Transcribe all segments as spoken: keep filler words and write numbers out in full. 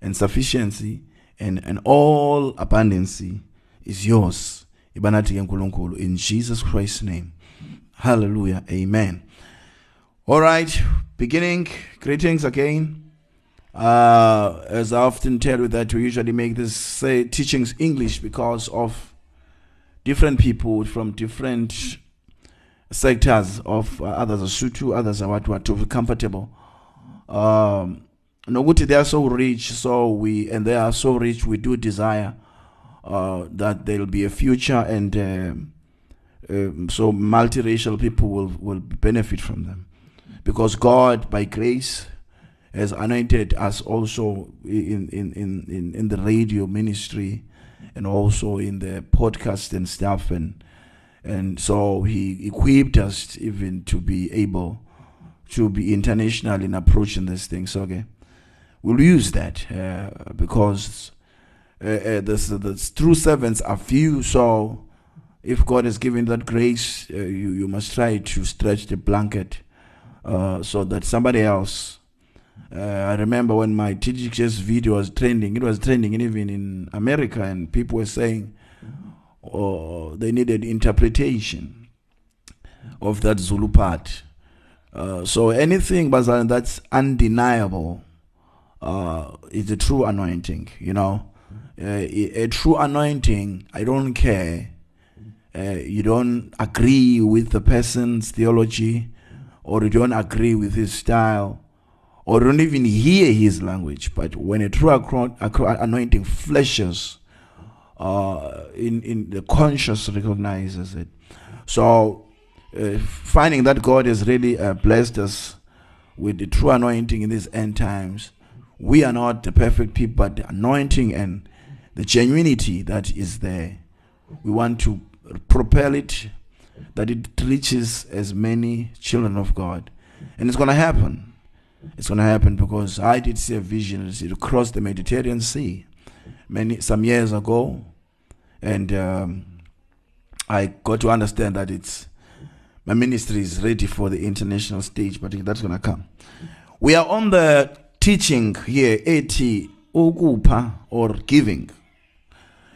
and sufficiency and, and all abundancy is yours. Ibanathi ngikulunkulu, in Jesus Christ's name. Hallelujah. Amen. All right. Beginning. Greetings again. Uh, as I often tell you that we usually make this say, teachings English because of different people from different sectors of uh, others are Sotho, others are what, what to be comfortable. Um, Noguti, they are so rich, so we and they are so rich. We do desire uh, that there will be a future, and um, um, so multiracial people will will benefit from them, because God, by grace, has anointed us also in in in in, in the radio ministry, and also in the podcast and stuff, and and so He equipped us even to be able to be international in approaching this thing. So okay. We'll use that uh, because uh, uh, the, the true servants are few. So if God has given that grace, uh, you, you must try to stretch the blanket uh, so that somebody else. Uh, I remember when my T G S video was trending, it was trending even in America, and people were saying oh, they needed interpretation of that Zulu part. Uh, so anything that's undeniable. Uh, it's a true anointing, you know. Uh, a true anointing, I don't care. Uh, you don't agree with the person's theology, or you don't agree with his style, or don't even hear his language. But when a true anointing flashes, uh, in, in the conscious recognizes it. So uh, finding that God has really uh, blessed us with the true anointing in these end times. We are not the perfect people, but the anointing and the genuinity that is there, we want to propel it, that it reaches as many children of God. And it's going to happen. It's going to happen because I did see a vision across the Mediterranean Sea many some years ago. And um, I got to understand that it's my ministry is ready for the international stage, but that's going to come. We are on the teaching here, eti ukupa, or giving.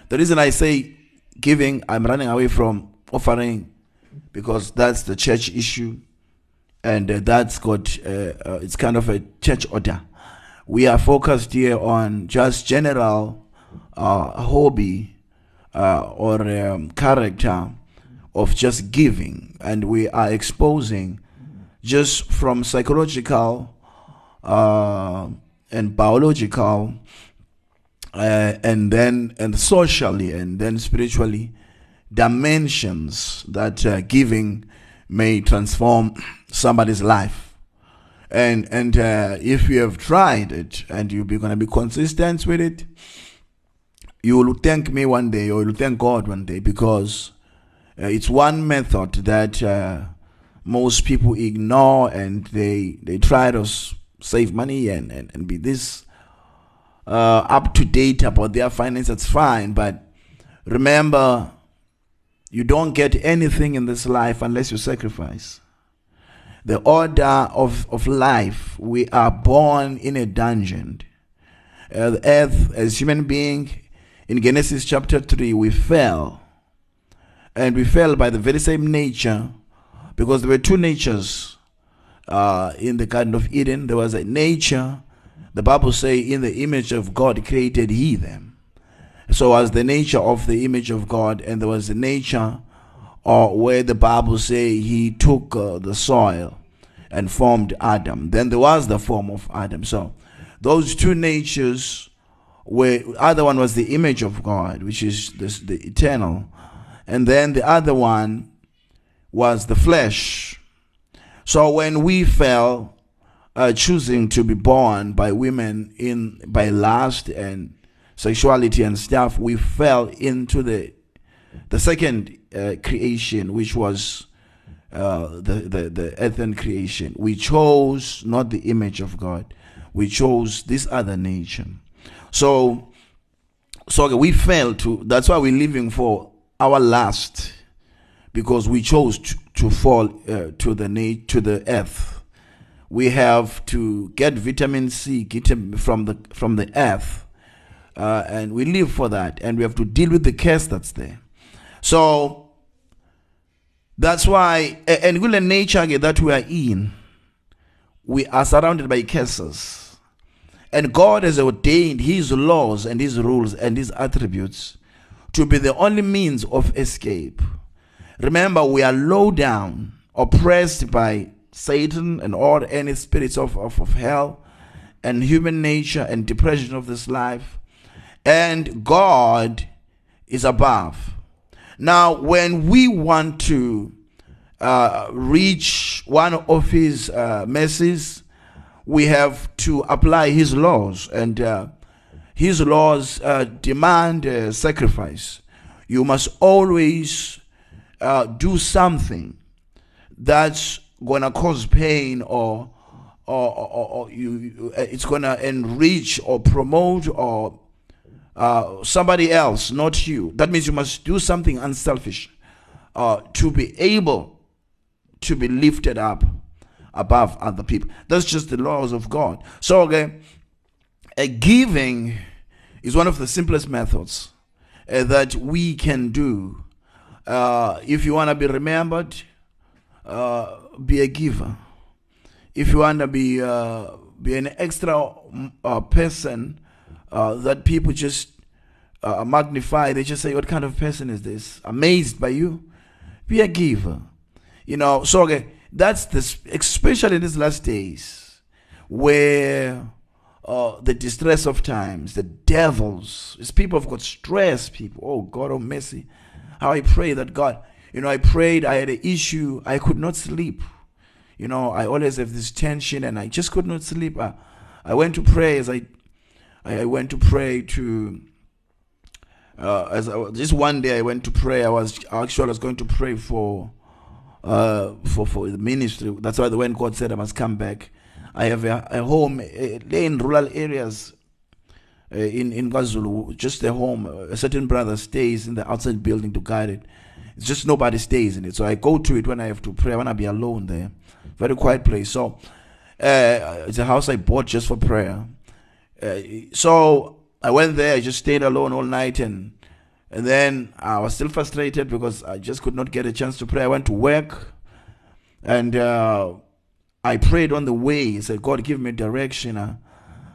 The reason I say giving, I'm running away from offering, because that's the church issue, and uh, that's got uh, uh, it's kind of a church order. We are focused here on just general uh, hobby uh, or um, character of just giving, and we are exposing just from psychological Uh, and biological uh, and then and socially and then spiritually dimensions that uh, giving may transform somebody's life, and and uh, if you have tried it and you're going to be consistent with it, you will thank me one day, or you'll thank God one day, because uh, it's one method that uh, most people ignore, and they they try to save money and, and, and be this uh, up to date about their finances. That's fine, but remember, you don't get anything in this life unless you sacrifice. The order of, of life, we are born in a dungeon. Uh, the earth, as human beings, in Genesis chapter three, we fell. And we fell by the very same nature, because there were two natures. Uh, in the Garden of Eden, there was a nature. The Bible says, in the image of God created he them. So as the nature of the image of God, and there was the nature uh, where the Bible says he took uh, the soil and formed Adam. Then there was the form of Adam. So those two natures were, other one was the image of God, which is this, the eternal. And then the other one was the flesh. So when we fell, uh, choosing to be born by women in by lust and sexuality and stuff, we fell into the the second uh, creation, which was uh, the, the, the earthen creation. We chose not the image of God. We chose this other nation. So, so we fell to, that's why we're living for our lust, because we chose to, to fall uh, to the na- to the earth, we have to get vitamin C get from the from the earth, uh, and we live for that, and we have to deal with the curse that's there. So that's why, and with the nature that we are in, we are surrounded by curses, and God has ordained His laws and His rules and His attributes to be the only means of escape. Remember, we are low down, oppressed by Satan and all any spirits of, of, of hell and human nature and depression of this life. And God is above. Now, when we want to uh, reach one of His uh, mercies, we have to apply His laws. And uh, His laws uh, demand uh, sacrifice. You must always uh, do something that's gonna cause pain, or or, or, or you, it's gonna enrich or promote or uh, somebody else, not you. That means you must do something unselfish uh, to be able to be lifted up above other people. That's just the laws of God. So, okay, a giving is one of the simplest methods uh, that we can do uh, if you wanna be remembered. Uh, be a giver. If you want to be uh, be an extra uh, person uh, that people just uh, magnify, they just say, "What kind of person is this?" Amazed by you. Be a giver. You know. So okay, that's this, especially in these last days, where uh, the distress of times, the devils, it's people have got stress. People, oh God, oh mercy, how I pray that God. You know, I prayed, I had an issue, I could not sleep. You know, I always have this tension and I just could not sleep. I, I went to pray as I I went to pray to, uh, as I, just one day I went to pray. I was actually I was going to pray for, uh, for, for the ministry. That's why when God said I must come back. I have a, a home in rural areas uh, in, in KwaZulu, just a home. A certain brother stays in the outside building to guide it. It's just nobody stays in it. So I go to it when I have to pray. I want to be alone there. Very quiet place. So uh, it's a house I bought just for prayer. Uh, so I went there. I just stayed alone all night. And and then I was still frustrated because I just could not get a chance to pray. I went to work. And uh, I prayed on the way. I said, God, give me direction. Uh,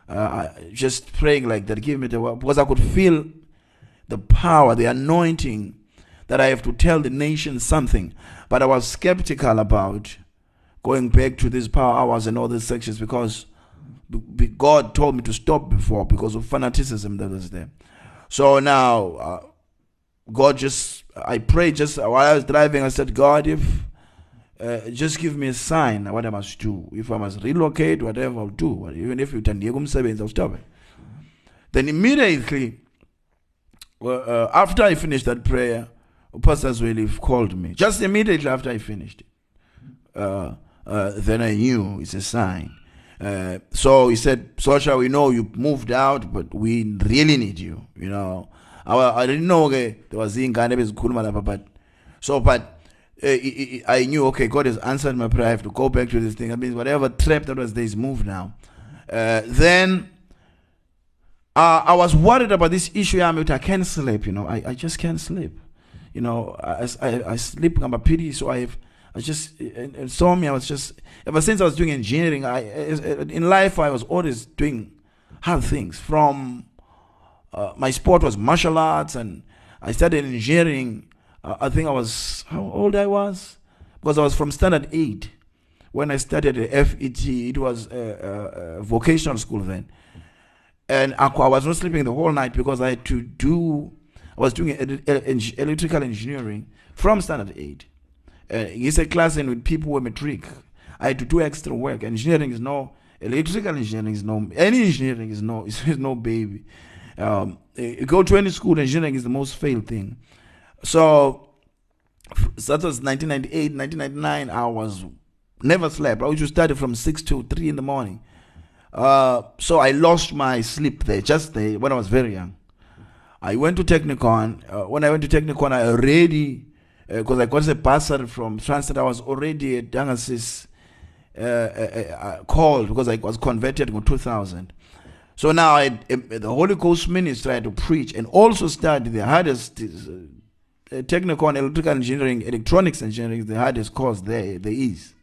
uh, just praying like that. Give me the word. Because I could feel the power, the anointing, that I have to tell the nation something. But I was skeptical about going back to these power hours and all these sections because God told me to stop before because of fanaticism that was there. So now, uh, God just, I prayed just while I was driving, I said, God, if, uh, just give me a sign what I must do. If I must relocate, whatever I'll do. Even if you turn Yegum I'll stop it. Then immediately, uh, after I finished that prayer, Pastor Zwelihle called me just immediately after I finished it. Uh, uh, then I knew it's a sign. Uh, so he said, "Sosha, we know you moved out, but we really need you." You know, I, I didn't know okay, there was Zinga, but so but uh, I knew okay, God has answered my prayer. I have to go back to this thing. I mean, whatever trap that was there is moved now. Uh, then. Uh, I was worried about this issue. I mean, I can't sleep. You know, I, I just can't sleep. You know, I, I, I sleep, I'm a pity, so I've, I just, and, and saw me, I was just, ever since I was doing engineering, I, in life I was always doing hard things. From, uh, my sport was martial arts, and I studied engineering, uh, I think I was, how old I was? Because I was from standard eight. When I studied the F E T, it was a, a, a vocational school then. And I, I was not sleeping the whole night because I had to do, I was doing electrical engineering from standard eight. Uh, it's a class in with people who were matric. I had to do extra work. Engineering is no, electrical engineering is no, any engineering is no, it's no baby. Um, you go to any school, engineering is the most failed thing. So, so that was nineteen ninety-eight, nineteen ninety-nine, I was never slept. I used to study from six to three in the morning. Uh, so I lost my sleep there, just there, when I was very young. I went to Technicon. Uh, when I went to Technicon, I already, because uh, I got a bursary from Transit, I was already at Dangasis uh, uh, called, because I was converted in two thousand. So now I, the Holy Ghost ministry, I had to preach and also study the hardest, uh, Technicon, electrical engineering, electronics engineering is the hardest course there, there is.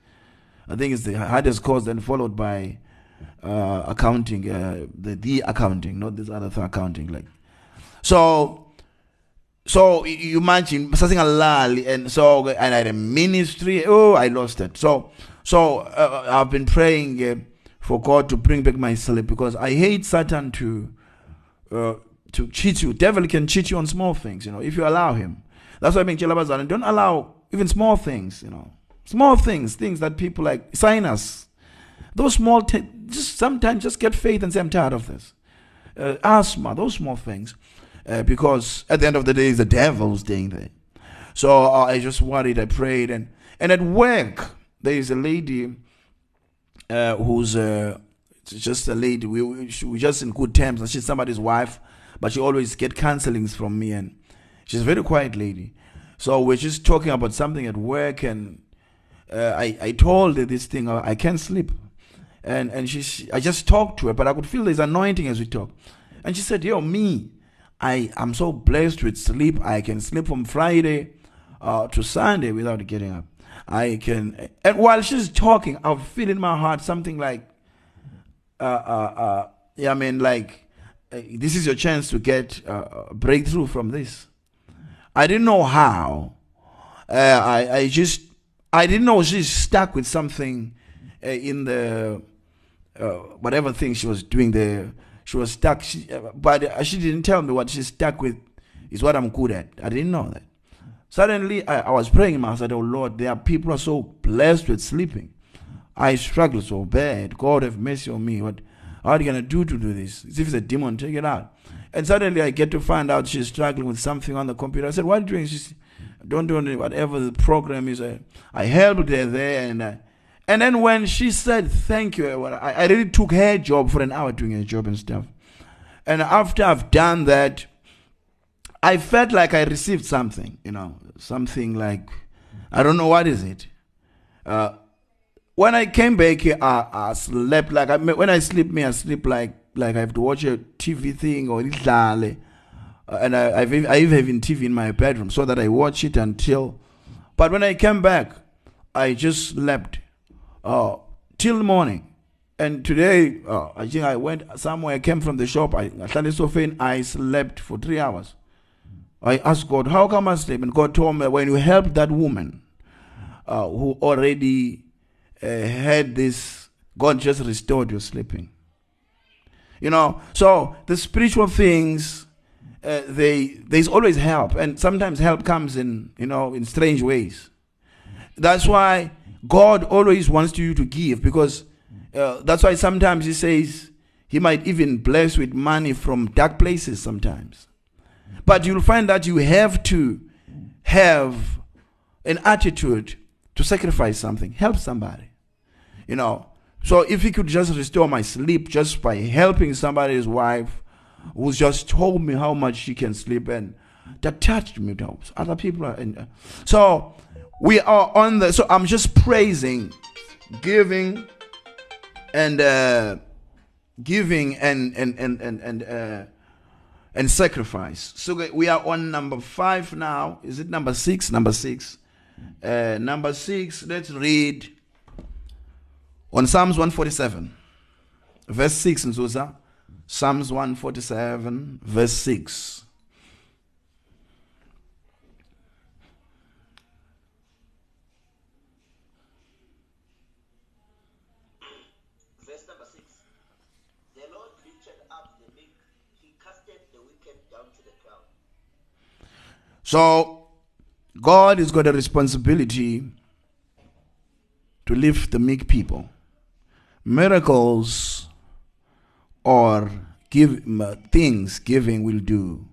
I think it's the hardest course, then followed by uh, accounting, uh, the, the accounting, not this other thing, accounting. Like. So, so you imagine, and so and I had a ministry, oh, I lost it. So, so uh, I've been praying uh, for God to bring back my sleep, because I hate Satan to uh, to cheat you. Devil can cheat you on small things, you know, if you allow him. That's why I mean, Abazan, don't allow even small things, you know, small things, things that people like signers. Those small, t just sometimes just get faith and say, I'm tired of this. Uh, asthma, those small things, uh, because at the end of the day, it's the devil's staying there. So uh, I just worried. I prayed, and and at work there is a lady. Uh, who's uh, just a lady, we we just in good terms, and she's somebody's wife, but she always get counselings from me, and she's a very quiet lady. So we're just talking about something at work, and uh, I I told her this thing, I can't sleep, and and she, she I just talked to her, but I could feel this anointing as we talk, and she said, yo, me, I I'm so blessed with sleep. I can sleep from Friday uh, to Sunday without getting up. I can, and while she's talking, I'll feel in my heart something like, uh, uh, uh, yeah, I mean, like, uh, this is your chance to get uh, a breakthrough from this. I didn't know how. Uh, I, I just, I didn't know she's stuck with something uh, in the, uh, whatever thing she was doing there. She was stuck, she, uh, but she didn't tell me what she's stuck with is what I'm good at. I didn't know that. Suddenly, I, I was praying in my heart, oh Lord, there are people who are so blessed with sleeping. I struggle so bad. God have mercy on me. What, what are you going to do to do this? If it's a demon, take it out. And suddenly, I get to find out she's struggling with something on the computer. I said, what are you doing? She said, don't do anything, whatever the program is. I, I helped her there. And I, and then when she said, thank you, I, I really took her job for an hour doing her job and stuff. And after I've done that, I felt like I received something, you know, something like, I don't know what is it. Uh, when I came back here, I, I slept like, I, when I sleep, me, I sleep like like I have to watch a T V thing or uh, and I, I've, I even have T V in my bedroom so that I watch it until, but when I came back, I just slept uh, till morning. And today, uh, I think I went somewhere, I came from the shop, I, I slept for three hours. I asked God, how come I sleep? And God told me, when you helped that woman uh, who already uh, had this, God just restored your sleeping. You know, so the spiritual things, uh, they there's always help. And sometimes help comes in, you know, in strange ways. That's why God always wants you to give, because uh, that's why sometimes he says he might even bless with money from dark places sometimes. But you'll find that you have to have an attitude to sacrifice something, help somebody, you know. So if he could just restore my sleep just by helping somebody's wife who just told me how much she can sleep, and that touched me, those other people are in there. So we are on the, so I'm just praising, giving, and uh, giving and, and, and, and, and uh, and sacrifice. So we are on number five now. Is it number six? Number six. Uh, number six, let's read on Psalms one forty-seven. Verse six, Nzuza. Psalms one forty-seven, verse six. So, God has got a responsibility to lift the meek people. Miracles or give, things giving will do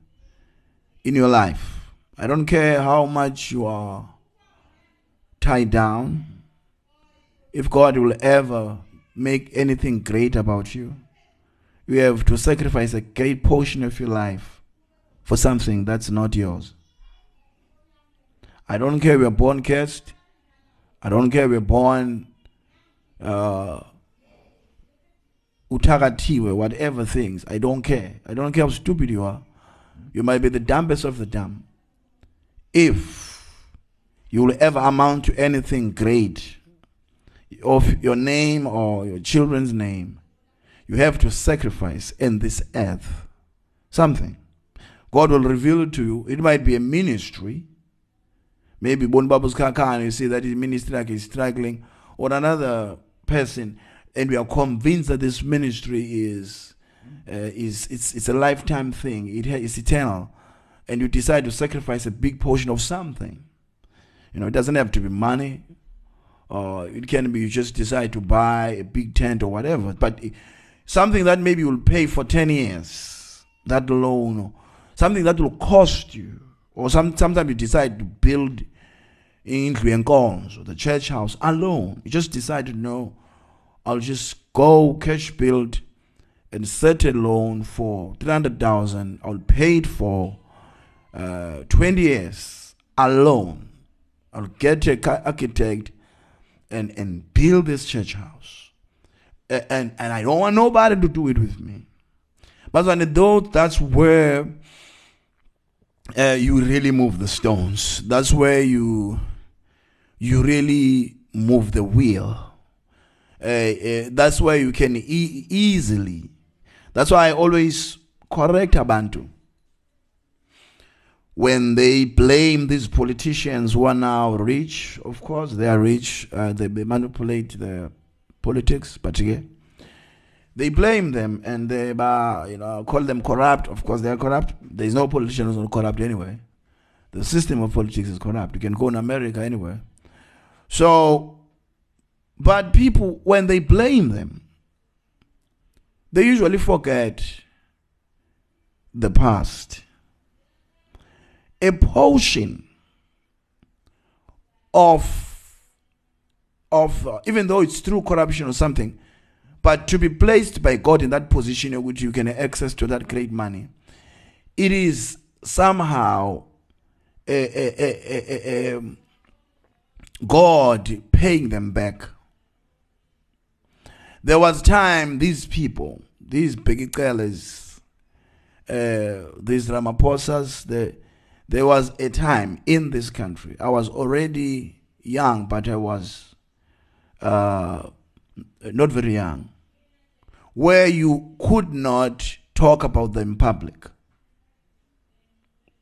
in your life. I don't care how much you are tied down. If God will ever make anything great about you, you have to sacrifice a great portion of your life for something that's not yours. I don't care we're born cursed. I don't care we're born uh, uthakathiwe, whatever things, I don't care. I don't care how stupid you are. You might be the dumbest of the dumb. If you will ever amount to anything great, of your name or your children's name, you have to sacrifice in this earth something. God will reveal it to you. It might be a ministry. Maybe Bonbabus Kakan, you see that his ministry like is struggling, or another person, and we are convinced that this ministry is uh, is it's it's a lifetime thing. It is eternal, and you decide to sacrifice a big portion of something. You know, it doesn't have to be money, or it can be you just decide to buy a big tent or whatever. But it, something that maybe you'll pay for ten years, that loan, or something that will cost you. Or some, sometimes you decide to build in Kwerekwere or the church house alone. You just decide to know, I'll just go cash build and set a loan for three hundred thousand. I'll pay it for uh, twenty years alone. I'll get an architect and, and build this church house. And, and, and I don't want nobody to do it with me. But though that's where Uh, you really move the stones. That's where you you really move the wheel. Uh, uh, that's where you can e easily. That's why I always correct Abantu when they blame these politicians who are now rich. Of course, they are rich. Uh, they manipulate the politics, but yeah, they blame them and they uh, you know, call them corrupt. Of course, they are corrupt. There is no politician who's not corrupt anyway. The system of politics is corrupt. You can go in America anywhere. So, but people, when they blame them, they usually forget the past. A portion of, of uh, even though it's through corruption or something, but to be placed by God in that position in which you can access to that great money, it is somehow a, a, a, a, a God paying them back. There was time these people, these Pegikeles, uh, these Ramaphosas, the, there was a time in this country. I was already young, but I was... Uh, not very young, where you could not talk about them in public.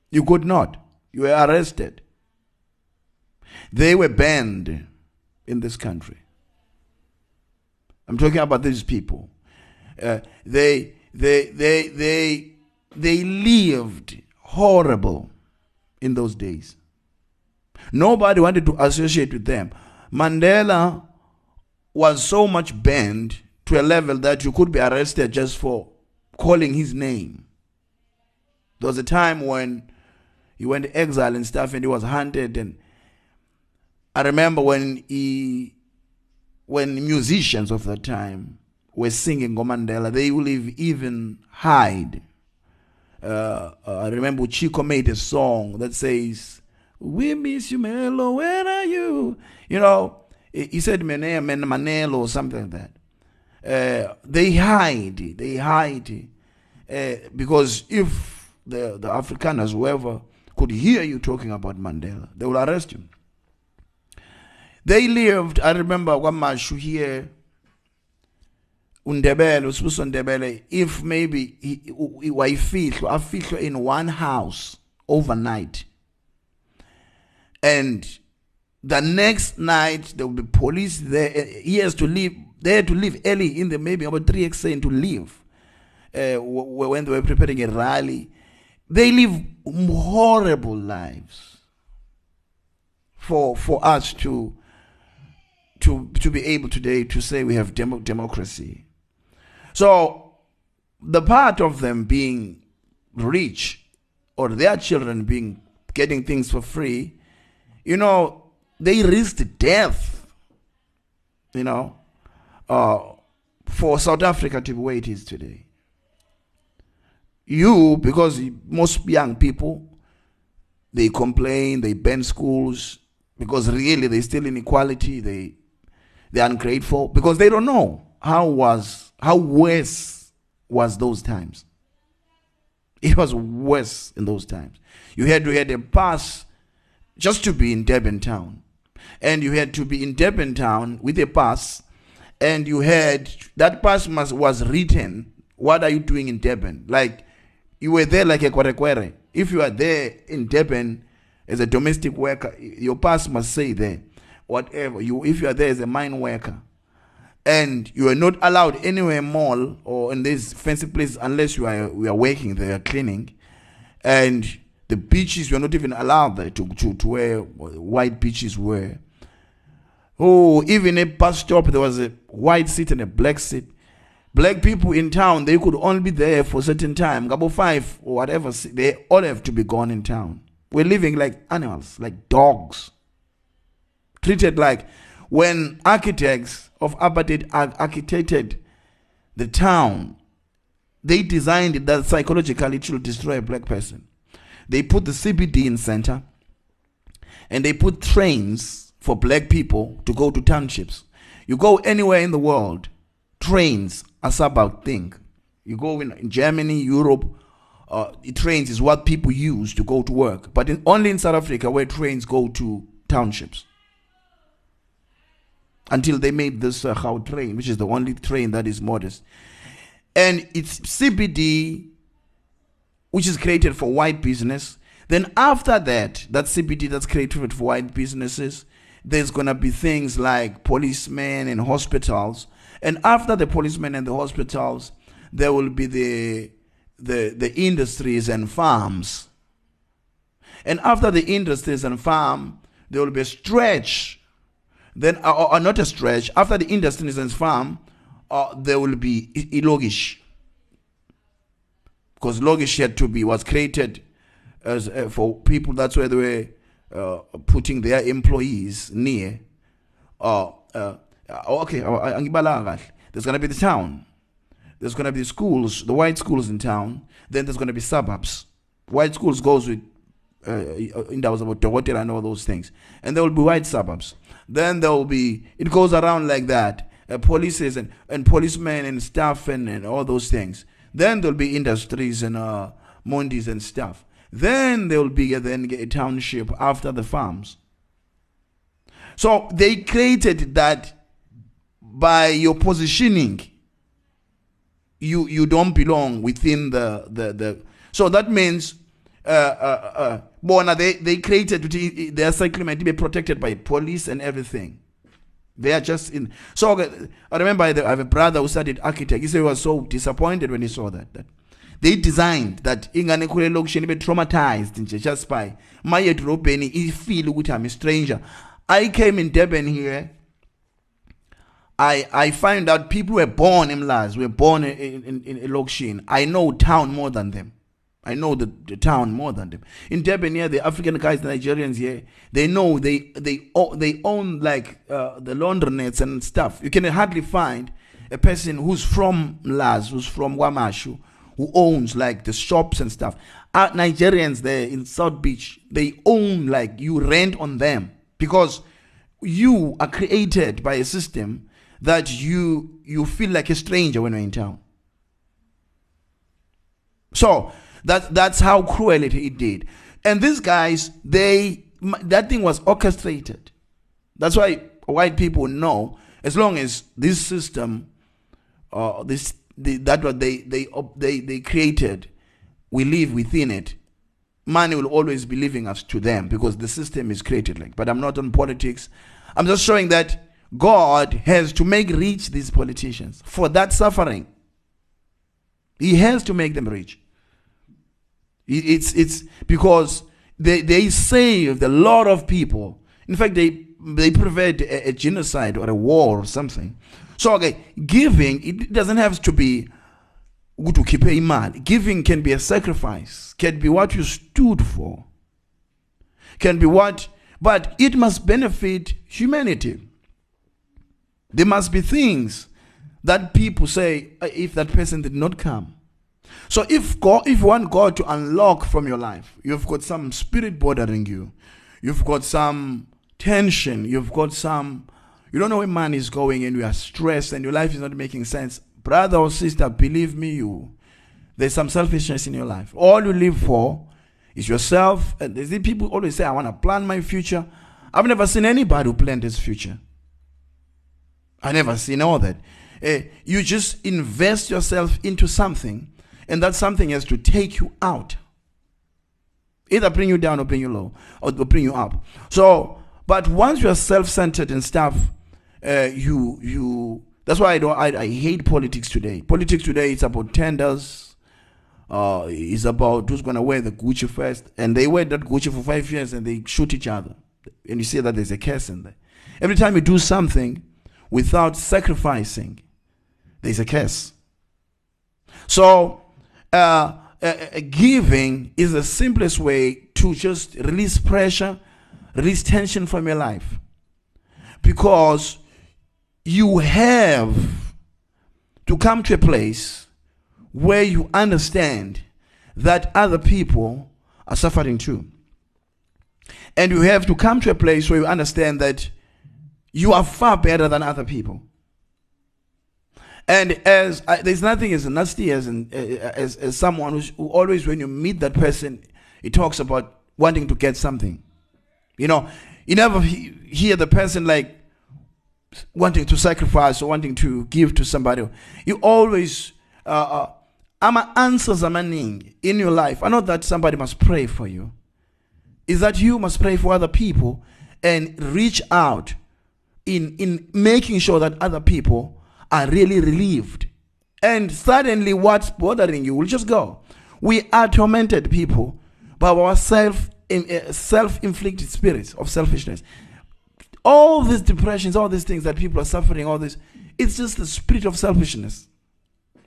You could not. You were arrested. They were banned in this country. I'm talking about these people. Uh, they, they, they, they, they lived horrible in those days. Nobody wanted to associate with them. Mandela was so much banned to a level that you could be arrested just for calling his name. There was a time when he went to exile and stuff and he was hunted. And I remember when he, when musicians of that time were singing Go Mandela, they would even hide. Uh, I remember Chico made a song that says, "We miss you, Melo, where are you?" You know, he said Mene, Mene, Manelo or something like that. Uh, they hide. They hide. Uh, because if the, the Afrikaners, whoever, could hear you talking about Mandela, they will arrest you. They lived, I remember, Wamashu here, Undebele, if maybe he was in one house overnight, and the next night there will be police there. He has to leave. They had to leave early in the maybe about three saying to leave uh, when they were preparing a rally. They live horrible lives for for us to to to be able today to say we have demo democracy. So the part of them being rich or their children being getting things for free, you know, they risked death, you know, uh, for South Africa to be where it is today. You, because most young people, they complain, they ban schools, because really there's still inequality. They, They're ungrateful because they don't know how was how worse was those times. It was worse in those times. You had to had a pass just to be in Durban town, and you had to be in Durban town with a pass, and you had that pass must was written. What are you doing in Durban? Like you were there like a kwerekwere. If you are there in Durban as a domestic worker, your pass must say there. Whatever you, if you are there as a mine worker, and you are not allowed anywhere mall or in this fancy place unless you are we are working there, cleaning, and the beaches you are not even allowed there to to, to where white beaches were. Oh, even a bus stop there was a white seat and a black seat. Black people in town they could only be there for a certain time, Gabo five or whatever. They all have to be gone in town. We're living like animals, like dogs. Treated like when architects of apartheid architected the town, they designed it that psychologically it should destroy a black person. They put the C B D in center and they put trains for black people to go to townships. You go anywhere in the world, trains are suburb thing. You go in, in Germany, Europe, uh, trains is what people use to go to work. But in, only in South Africa where trains go to townships. Until they made this uh, Gao train, which is the only train that is modest. And it's C B D, which is created for white business. Then after that, that C B D that's created for white businesses, there's going to be things like policemen and hospitals. And after the policemen and the hospitals, there will be the the, the industries and farms. And after the industries and farm, there will be a stretch. Then, uh, or not a stretch, after the industries and farm, uh, there will be ilogish. Because ilogish had to be, was created as uh, for people, that's where they were uh, putting their employees near. Uh, uh, okay, there's going to be the town. There's going to be schools, the white schools in town. Then there's going to be suburbs. White schools goes with, in that was about Dogotela and all those things. And there will be white suburbs. Then there will be, it goes around like that, uh, polices and, and policemen and stuff and, and all those things. Then there will be industries and uh, mondis and stuff. Then there will be uh, then a township after the farms. So they created that by your positioning, you you don't belong within the, the, the so that means uh, uh, uh, Bona, they, they created their cycling to be protected by police and everything. They are just in. So I remember I have a brother who studied architect. He said he was so disappointed when he saw that. that they designed that Ingane Kure Lokshin be traumatized just by my Robeni. He feel with I'm a stranger. I came in Durban here. I I find out people were born in Mlaz, were born in in, in, in Lokshin. I know town more than them. I know the, the town more than them. In Durban here, the African guys, the Nigerians here, they know they they they own like uh, the laundronets and stuff. You can hardly find a person who's from Mlaz, who's from Wamashu, who owns like the shops and stuff. Our Nigerians there in South Beach, they own like you rent on them because you are created by a system that you you feel like a stranger when you're in town. So. That, that's how cruelty it did. And these guys, they that thing was orchestrated. That's why white people know, as long as this system, uh, this the, that what they they, they they created, we live within it. Money will always be leaving us to them because the system is created like. But I'm not on politics. I'm just showing that God has to make rich these politicians for that suffering. He has to make them rich. It's it's because they they saved a lot of people. In fact, they they prevented a, a genocide or a war or something. So okay, giving it doesn't have to be good to keep a man. Giving can be a sacrifice, can be what you stood for, can be what, but it must benefit humanity. There must be things that people say if that person did not come. So if God, if you want God to unlock from your life, you've got some spirit bothering you, you've got some tension, you've got some You don't know where money is going and you are stressed and your life is not making sense. Brother or sister, believe me, you, there's some selfishness in your life. All you live for is yourself. And there's the people always say, I want to plan my future. I've never seen anybody who planned his future. I've never seen all that. Uh, you just invest yourself into something, and that something has to take you out. Either bring you down or bring you low, or bring you up. So, but once you are self-centered and stuff, uh, you you. That's why I don't. I, I hate politics today. Politics today, it's about tenders. Uh, it's about who's gonna wear the Gucci first, and they wear that Gucci for five years, and they shoot each other, and you see that there's a curse in there. Every time you do something without sacrificing, there's a curse. So, uh, uh, giving is the simplest way to just release pressure, release tension from your life. Because you have to come to a place where you understand that other people are suffering too. And you have to come to a place where you understand that you are far better than other people. And as uh, there's nothing as nasty as in, uh, as, as someone who's, who always, when you meet that person, he talks about wanting to get something. You know, you never he, hear the person like wanting to sacrifice or wanting to give to somebody. You always, uh, uh, ama answers amaningi in your life. I know that somebody must pray for you. Is that you must pray for other people and reach out in in making sure that other people are really relieved, and suddenly what's bothering you will just go. We are tormented people by our self in, uh, self-inflicted spirits of selfishness. All these depressions, all these things that people are suffering, all this, it's just the spirit of selfishness.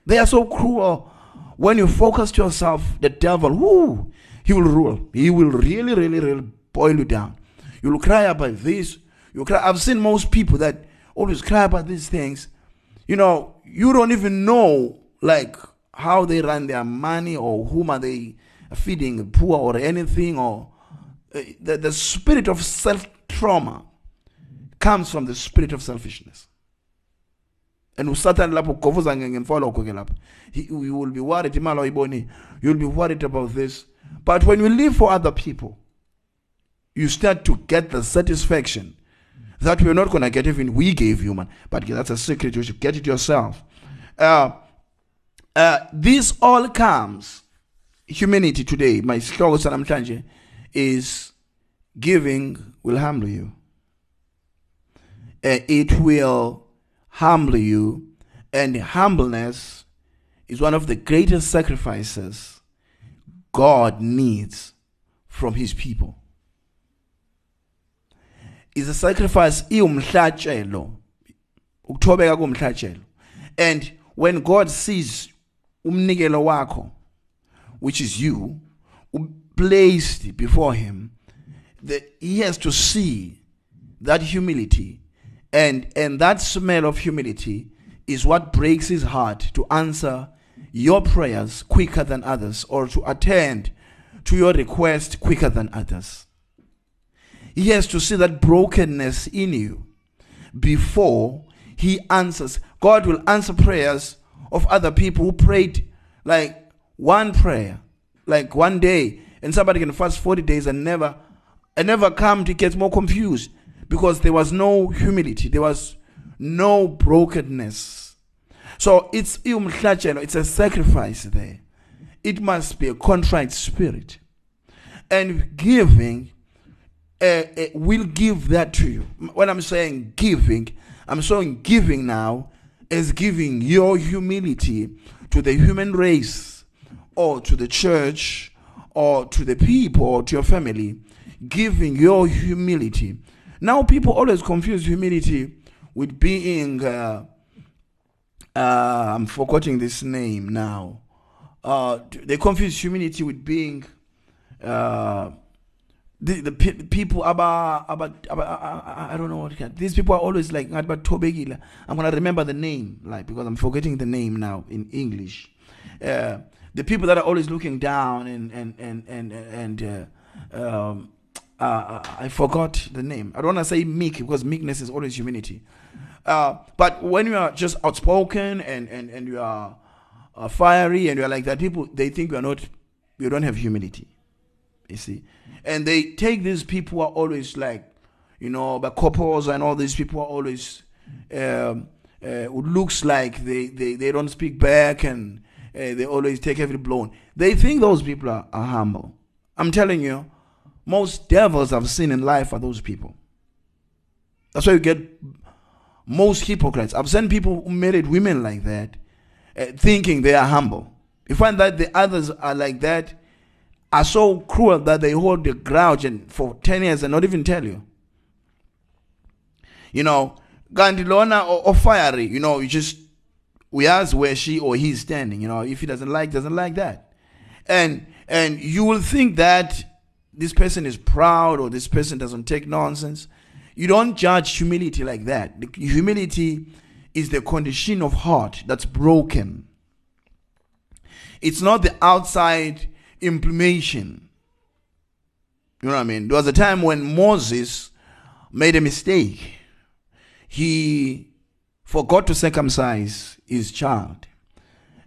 They are so cruel. When you focus to yourself, the devil, whoo, he will rule. He will really, really, really boil you down. You will cry about this. You cry. I've seen most people that always cry about these things. You know, you don't even know like how they run their money or whom are they feeding, poor or anything. Or uh, the, the spirit of self-trauma comes from the spirit of selfishness. And you will be worried. You'll be worried about this. But when you live for other people, you start to get the satisfaction that we're not going to get even we gave you, man. But that's a secret. You should get it yourself. Uh, uh, this all comes, humanity today, my struggle is giving will humble you. Uh, it will humble you. And humbleness is one of the greatest sacrifices God needs from his people. Is a sacrifice. And when God sees umnikelo wakho, which is you, placed before him, that he has to see that humility, and and that smell of humility is what breaks his heart to answer your prayers quicker than others, or to attend to your request quicker than others. He has to see that brokenness in you before he answers. God will answer prayers of other people who prayed like one prayer, like one day, and somebody can fast forty days and never and never come to get more confused because there was no humility, there was no brokenness. So it's it's a sacrifice there. It must be a contrite spirit. And giving Uh, uh, will give that to you. When I'm saying giving, I'm saying giving now is giving your humility to the human race or to the church or to the people or to your family. Giving your humility. Now people always confuse humility with being, uh, uh, I'm forgetting this name now. Uh, they confuse humility with being uh, The, the pe people, about, about, about, I, I don't know what, these people are always like, I'm going to remember the name, like, because I'm forgetting the name now in English. Uh, the people that are always looking down and, and, and, and, and uh, um, uh, I forgot the name. I don't want to say meek because meekness is always humility. Uh, but when you are just outspoken and, and, and you are uh, fiery and you are like that, people, they think you are not, you don't have humility. You see? And they take these people who are always like, you know, the couples and all these people are always, um, uh, it looks like they, they, they don't speak back and uh, they always take every blow. They think those people are, are humble. I'm telling you, most devils I've seen in life are those people. That's why you get most hypocrites. I've seen people who married women like that, uh, thinking they are humble. You find that the others are like that, are so cruel that they hold the grudge and for ten years and not even tell you. You know, Gandilona or, or fiery, you know, you just, we ask where she or he is standing, you know, if he doesn't like, doesn't like that. And, and you will think that this person is proud or this person doesn't take nonsense. You don't judge humility like that. The humility is the condition of heart that's broken. It's not the outside implementation. You know what I mean? There was a time when Moses made a mistake. He forgot to circumcise his child.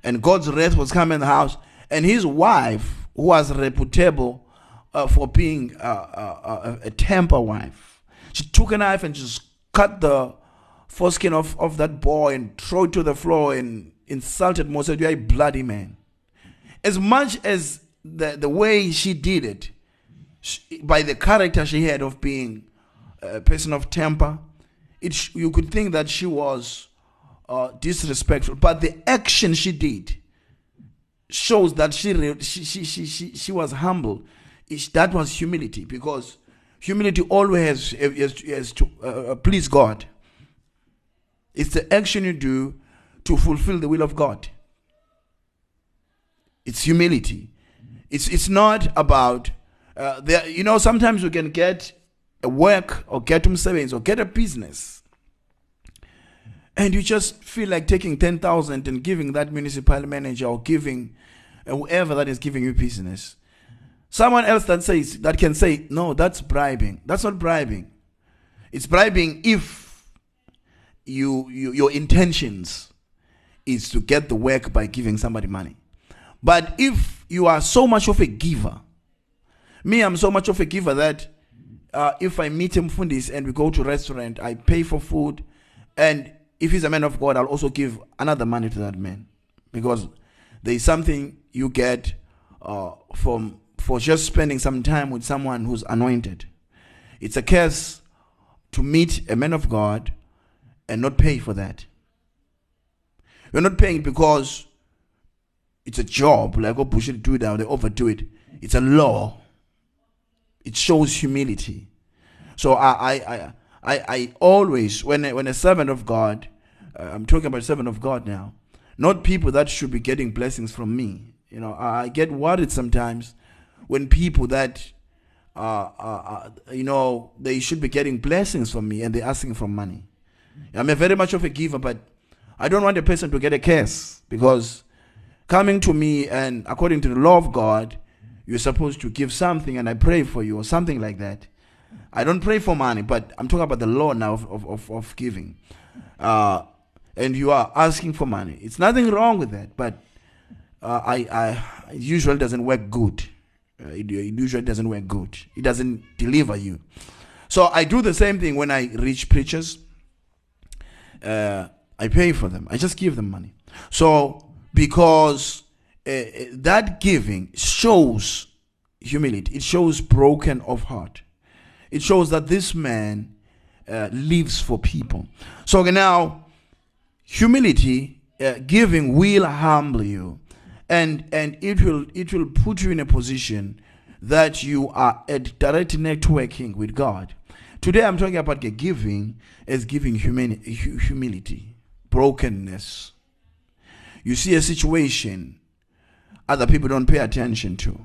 And God's wrath was coming in the house. And his wife, who was reputable uh, for being uh, uh, a temper wife, she took a knife and just cut the foreskin off of that boy and threw it to the floor and insulted Moses. You are a bloody man. As much as the, the way she did it, she, by the character she had of being a person of temper, it, you could think that she was uh, disrespectful. But the action she did shows that she she she she, she, she was humble. It, that was humility, because humility always has, has, has to uh, please God. It's the action you do to fulfill the will of God. It's humility. It's it's not about uh, there. You know, sometimes you can get a work or get um savings or get a business, and you just feel like taking ten thousand and giving that municipal manager or giving uh, whoever that is giving you business. Someone else that says that can say no, that's bribing. That's not bribing. It's bribing if you, you your intentions is to get the work by giving somebody money. But if you are so much of a giver, me, I'm so much of a giver that uh, if I meet him fundis and we go to a restaurant, I pay for food. And if he's a man of God, I'll also give another money to that man. Because there is something you get uh, from for just spending some time with someone who's anointed. It's a curse to meet a man of God and not pay for that. You're not paying because it's a job, like oh, push it, do it now, they overdo it. It's a law. It shows humility. So I, I, I, I, I always, when a, when a servant of God, uh, I'm talking about servant of God now, not people that should be getting blessings from me. You know, I, I get worried sometimes when people that, uh, uh, uh, you know, they should be getting blessings from me and they're asking for money. I'm a very much of a giver, but I don't want a person to get a curse, because coming to me, and according to the law of God, you're supposed to give something and I pray for you or something like that. I don't pray for money, but I'm talking about the law now of, of, of giving. Uh, and you are asking for money. It's nothing wrong with that, but uh, I, I, it usually doesn't work good. Uh, it, it usually doesn't work good. It doesn't deliver you. So I do the same thing when I reach preachers. Uh, I pay for them. I just give them money. So, because uh, that giving shows humility. It shows broken of heart. It shows that this man uh, lives for people. So now, humility, uh, giving will humble you, and and it will it will put you in a position that you are at direct networking with God. Today, I'm talking about the giving as giving humani- humility, brokenness. You see a situation other people don't pay attention to.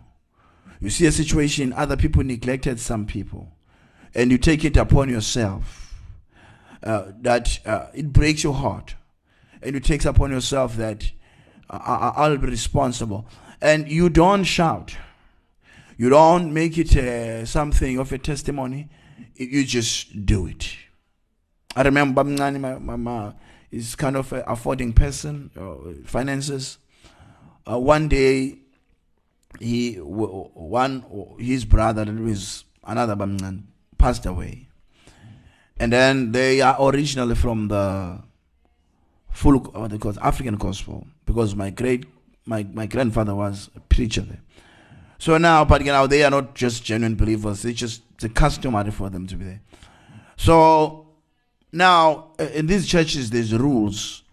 You see a situation other people neglected some people. And you take it upon yourself uh, that uh, it breaks your heart. And you take upon yourself that uh, I'll be responsible. And you don't shout. You don't make it uh, something of a testimony. You just do it. I remember my mama is kind of an affording person, uh, finances. Uh, one day, he one his brother, that was another Bamnan, passed away. And then they are originally from the full what they call African gospel, because my great my my grandfather was a preacher there. So now, but you know, they are not just genuine believers. It's just the customary for them to be there. So now, in these churches, there's rules.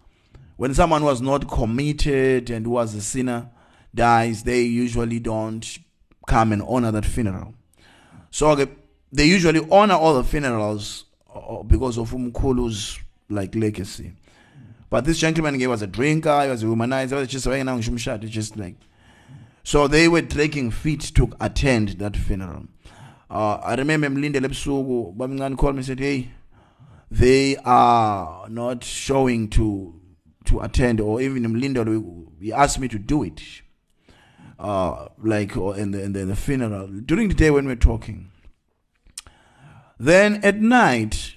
When someone was not committed and was a sinner dies, they usually don't come and honor that funeral. So they, they usually honor all the funerals because of Umkulu's like legacy. But this gentleman, he was a drinker, he was a womanizer, he was just a just like. So they were dragging feet to attend that funeral. Uh, I remember Mlindele called me and said, hey, they are not showing to to attend, or even Mlindele, he asked me to do it, uh, like or in, the, in the, the funeral, during the day when we were talking. Then at night,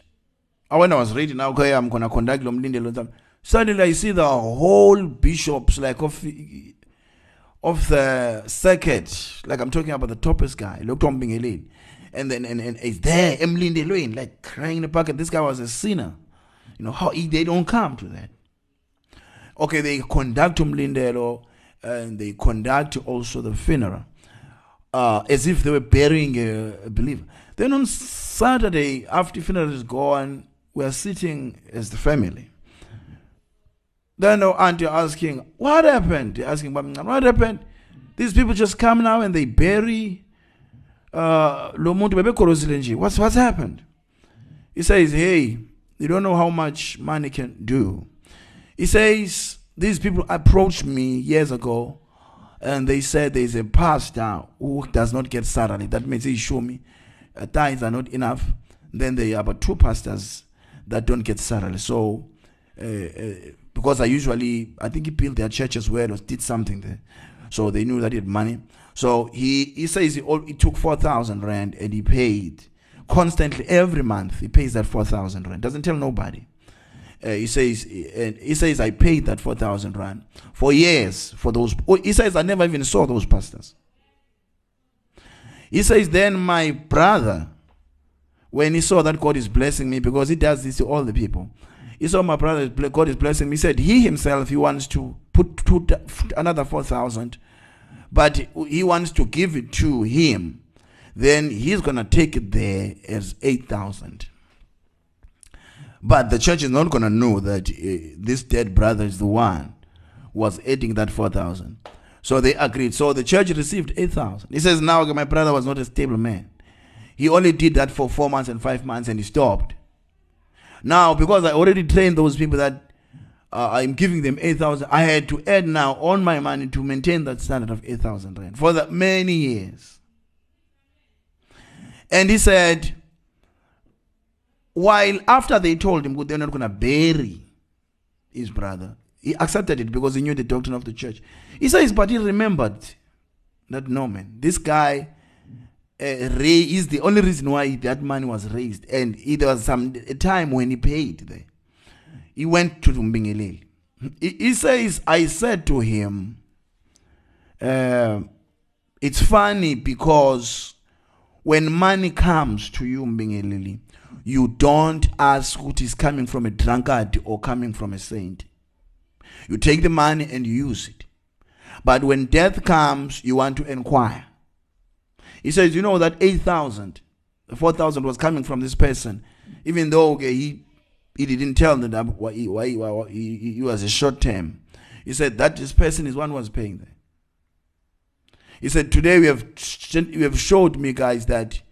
when I was reading, okay, I'm going to conduct Mlindele, suddenly I see the whole bishops, like of... of the circuit, like I'm talking about the toppest guy, Lok Tom Bingelin, and then and, and it's there, Mlindelo, like crying in the pocket. This guy was a sinner. You know, how they don't come to that. Okay, they conduct Mlindelo, and they conduct also the funeral, uh, as if they were burying a, a believer. Then on Saturday, after funeral is gone, we are sitting as the family. Then the auntie asking, what happened? They're asking, what happened? These people just come now and they bury uh what's what's happened? He says, hey, you don't know how much money can do. He says, these people approached me years ago and they said there's a pastor who does not get salary. That means he showed me uh, tithes are not enough. Then there are about two pastors that don't get salary. So uh, uh, because I usually, I think he built their church as well or did something there. So they knew that he had money. So he, he says he, all, he took four thousand rand and he paid constantly every month. He pays that four thousand rand. Doesn't tell nobody. Uh, he says, and he says, I paid that four thousand rand for years for those. Oh, he says, I never even saw those pastors. He says, then my brother, when he saw that God is blessing me, because he does this to all the people. He saw my brother, God is blessing him. He said he himself, he wants to put two, another four thousand, but he wants to give it to him. Then he's going to take it there as eight thousand. But the church is not going to know that uh, this dead brother is the one who was adding that four thousand. So they agreed. So the church received eight thousand. He says, now my brother was not a stable man. He only did that for four months and five months and he stopped. Now, because I already trained those people that uh, I'm giving them eight thousand, I had to add now on my money to maintain that standard of eight thousand rand for the many years. And he said, while after they told him they're not going to bury his brother, he accepted it because he knew the doctrine of the church. He says, but he remembered that, no man, this guy... Uh, Ray is the only reason why that money was raised, and it was some a time when he paid there. He went to Mbingilili. He, he says, I said to him, uh, it's funny because when money comes to you, Mbingilili, you don't ask what is coming from a drunkard or coming from a saint. You take the money and you use it. But when death comes, you want to inquire. He says, you know that eight thousand, four thousand was coming from this person, even though okay, he he didn't tell them that why he, why he, why he, he was a short term. He said that this person is one who was paying there. He said, today we have you have showed me guys that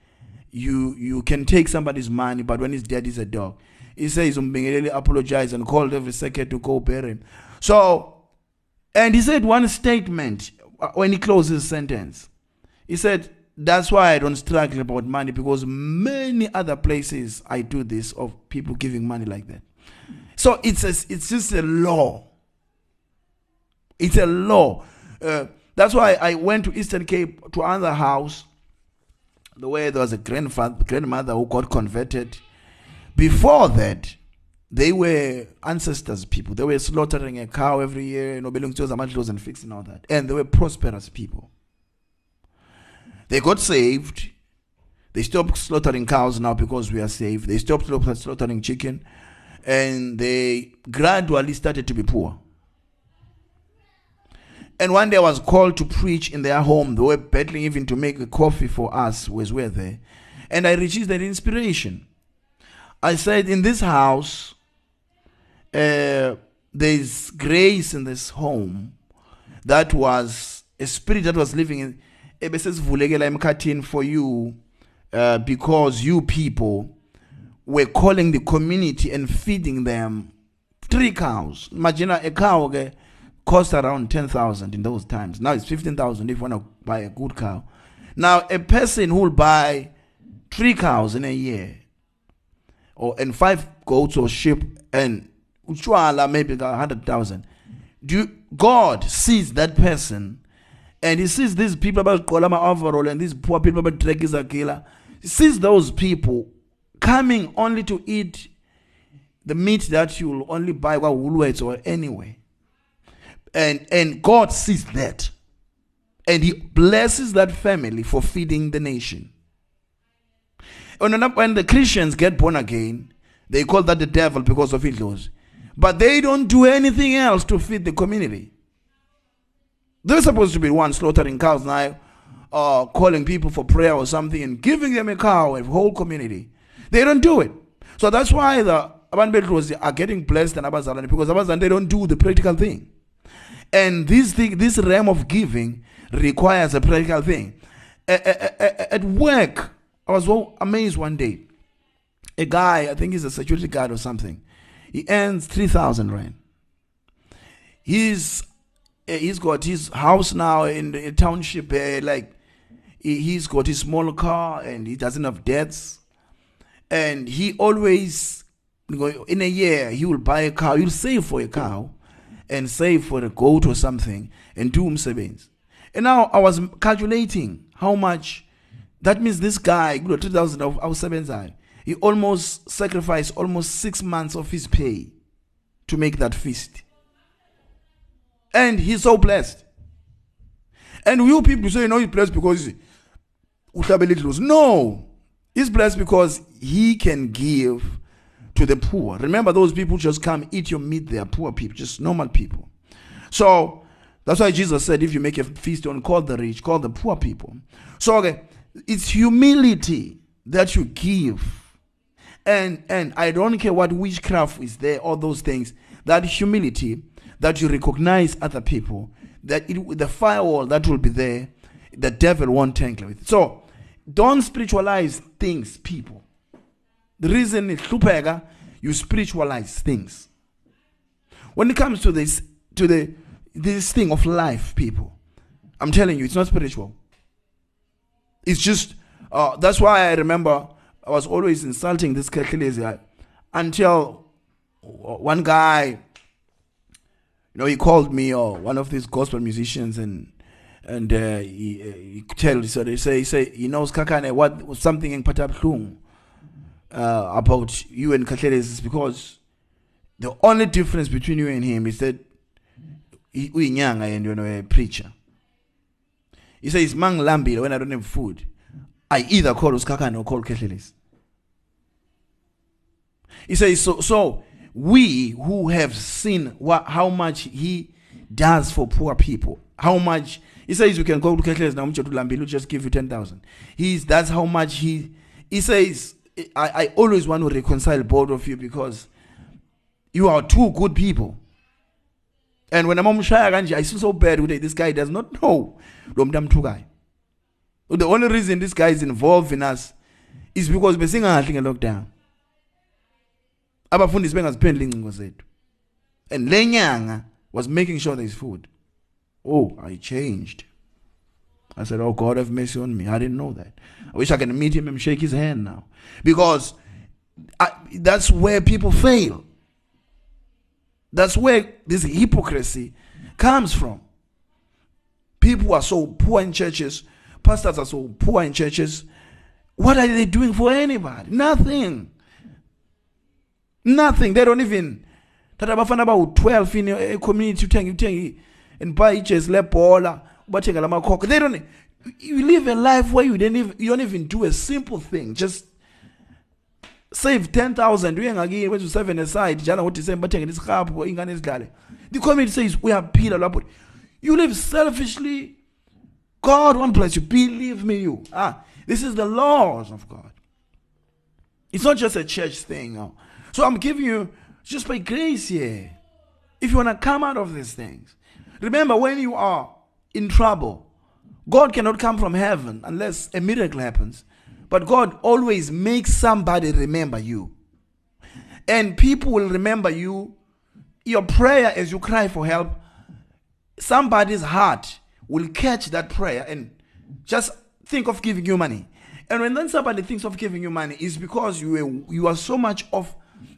you you can take somebody's money, but when he's dead, he's a dog. He says, Mbingileli apologized and called every second to go bury him. So, and he said one statement when he closed his sentence. He said, that's why I don't struggle about money, because many other places I do this of people giving money like that. So it's a, it's just a law. It's a law. Uh, that's why I went to Eastern Cape to another house the way there was a grandfather, grandmother who got converted. Before that, they were ancestors people. They were slaughtering a cow every year, you know, belonging to Zamadlos and fixing all that. And they were prosperous people. They got saved. They stopped slaughtering cows now because we are saved. They stopped slaughtering chicken. And they gradually started to be poor. And one day I was called to preach in their home. They were battling even to make a coffee for us as we were there. And I received that inspiration. I said, in this house, uh, there's grace in this home. That was a spirit that was living in. It says, Vulegela emkhathini for you, uh, because you people were calling the community and feeding them three cows. Imagine a cow, okay, cost around ten thousand in those times. Now it's fifteen thousand if you want to buy a good cow. Now a person who will buy three cows in a year, or and five goats or sheep, and uchwala maybe one hundred thousand. God sees that person, and he sees these people about Kolama overall and these poor people about Dragisakila. He sees those people coming only to eat the meat that you will only buy while Woolworths or anyway. And and God sees that, and he blesses that family for feeding the nation. When the Christians get born again, they call that the devil because of it laws, but they don't do anything else to feed the community. They're supposed to be one slaughtering cows now, or uh, calling people for prayer or something and giving them a cow, a whole community. They don't do it. So that's why the Abanbetros are getting blessed and Abazan, because Abazan, they don't do the practical thing. And this thing, this realm of giving requires a practical thing. At, at, at work, I was so amazed one day. A guy, I think he's a security guard or something, he earns three thousand rand. He's, he's got his house now in the township, uh, like he's got his small car and he doesn't have debts. And he always, in a year, he will buy a cow, he'll save for a cow, and save for a goat or something, and do umsebenzi. And now I was calculating how much, that means this guy, two thousand of umsebenzi, he almost sacrificed almost six months of his pay to make that feast. And he's so blessed. And you people say, you know, he's blessed because he's, no, he's blessed because he can give to the poor. Remember, those people just come eat your meat. They are poor people, just normal people. So that's why Jesus said, if you make a feast, don't call the rich, call the poor people. So okay, it's humility that you give. And and I don't care what witchcraft is there, all those things. That humility, that you recognize other people, that it, the firewall that will be there, the devil won't tangle with it. So don't spiritualize things, people. The reason is hlupeka, you spiritualize things. When it comes to this to the this thing of life, people, I'm telling you, it's not spiritual. It's just uh, that's why I remember I was always insulting this Kekilezi until one guy, you know, he called me, or oh, one of these gospel musicians, and and uh, he, uh, he tell so they say he say he knows Sikhakhane, what something in Pataphlung. Uh, about you and Kekilezi is because the only difference between you and him is that he uyinyanga and you know a preacher. He says mang lambile, when I don't have food, I either call Sikhakhane or call Kekilezi. He says so. So we who have seen what how much he does for poor people, how much he says you can go to Kekilezi now, lambile, just give you ten thousand. He's that's how much he he says. I, I always want to reconcile both of you because you are two good people. And when I'm on Shaya, I feel so bad with it. This guy does not know. The only reason this guy is involved in us is because we're seeing a lockdown. Abafundi Spenger's pendling was it. And Lenyanga was making sure there's food. Oh, I changed. I said, oh, God have mercy on me. I didn't know that. I wish I could meet him and shake his hand now. Because I, that's where people fail. That's where this hypocrisy comes from. People are so poor in churches. Pastors are so poor in churches. What are they doing for anybody? Nothing. Nothing. They don't even. That abafana about twelve in a community, you take you and buy each as lepola, but take a lama cock. They don't. You live a life where you don't even you don't even do a simple thing. Just save ten thousand. We ain't again when you save an aside. Jana what is saying, but take this crap or inganes gale. The community says we are pillar. You live selfishly. God won't bless you. Believe me, you. Ah, this is the laws of God. It's not just a church thing. No. So I'm giving you just by grace here. If you want to come out of these things. Remember, when you are in trouble, God cannot come from heaven unless a miracle happens. But God always makes somebody remember you. And people will remember you. Your prayer as you cry for help, somebody's heart will catch that prayer and just think of giving you money. And when then somebody thinks of giving you money, it's because you were, you are so much of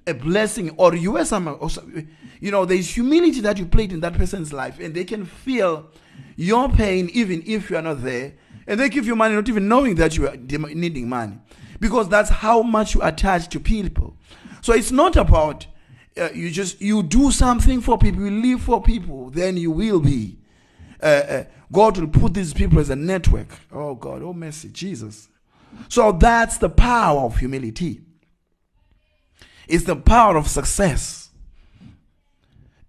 a blessing, or you were some, or some, you know, there's humility that you played in that person's life, and they can feel your pain even if you are not there, and they give you money not even knowing that you are needing money, because that's how much you attach to people. So it's not about uh, you just you do something for people, you live for people, then you will be. Uh, uh, God will put these people as a network. Oh God, oh mercy, Jesus. So that's the power of humility. It's the power of success.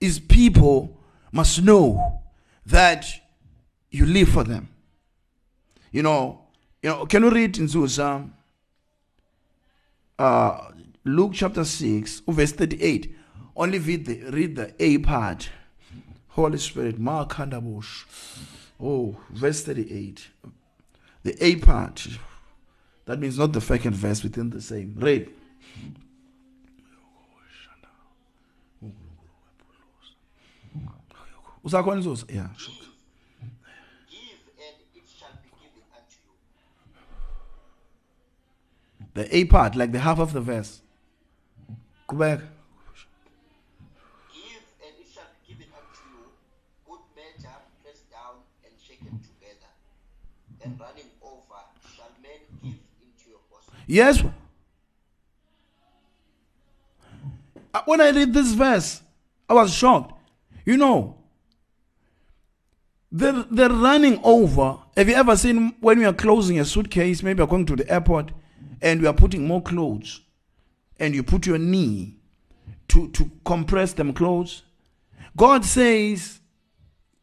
Is people must know that you live for them. You know, you know. Can you read in Sosha? Uh, Luke chapter six, verse thirty-eight. Only read the read the A part. Holy Spirit, Mark Handabush. Oh, verse thirty-eight. The A part. That means not the second verse within the same. Read. Yeah. Give and it shall be given unto you. The A part, like the half of the verse. Go back. Give and it shall be given unto you. Good measure, pressed down and shaken together, and running over, shall men give into your bosom. Yes. When I read this verse, I was shocked. You know. They're, they're running over. Have you ever seen when we are closing a suitcase, maybe we're going to the airport and we are putting more clothes and you put your knee to, to compress them clothes? God says,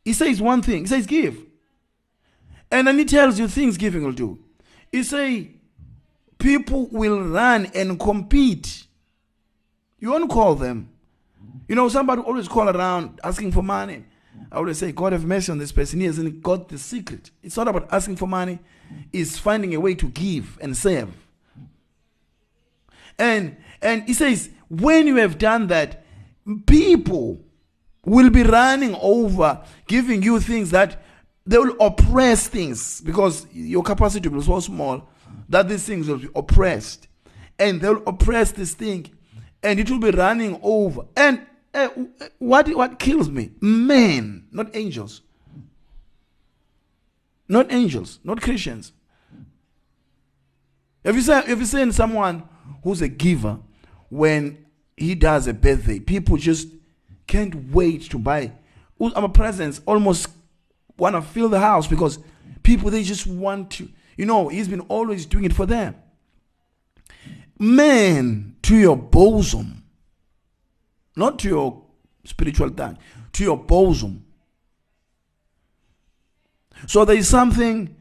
he says one thing. He says give. And then he tells you things giving will do. He says people will run and compete. You won't call them. You know, somebody always call around asking for money. I always say, God have mercy on this person. He hasn't got the secret. It's not about asking for money. It's finding a way to give and serve. And and he says, when you have done that, people will be running over, giving you things that they will oppress things because your capacity will be so small that these things will be oppressed. And they'll oppress this thing and it will be running over. And Uh, what what kills me? Men, not angels. Not angels, not Christians. Have you seen, have you seen someone who's a giver when he does a birthday? People just can't wait to buy. Our presents almost want to fill the house because people, they just want to. You know, he's been always doing it for them. Men to your bosom. Not to your spiritual tongue, to your bosom. So there is something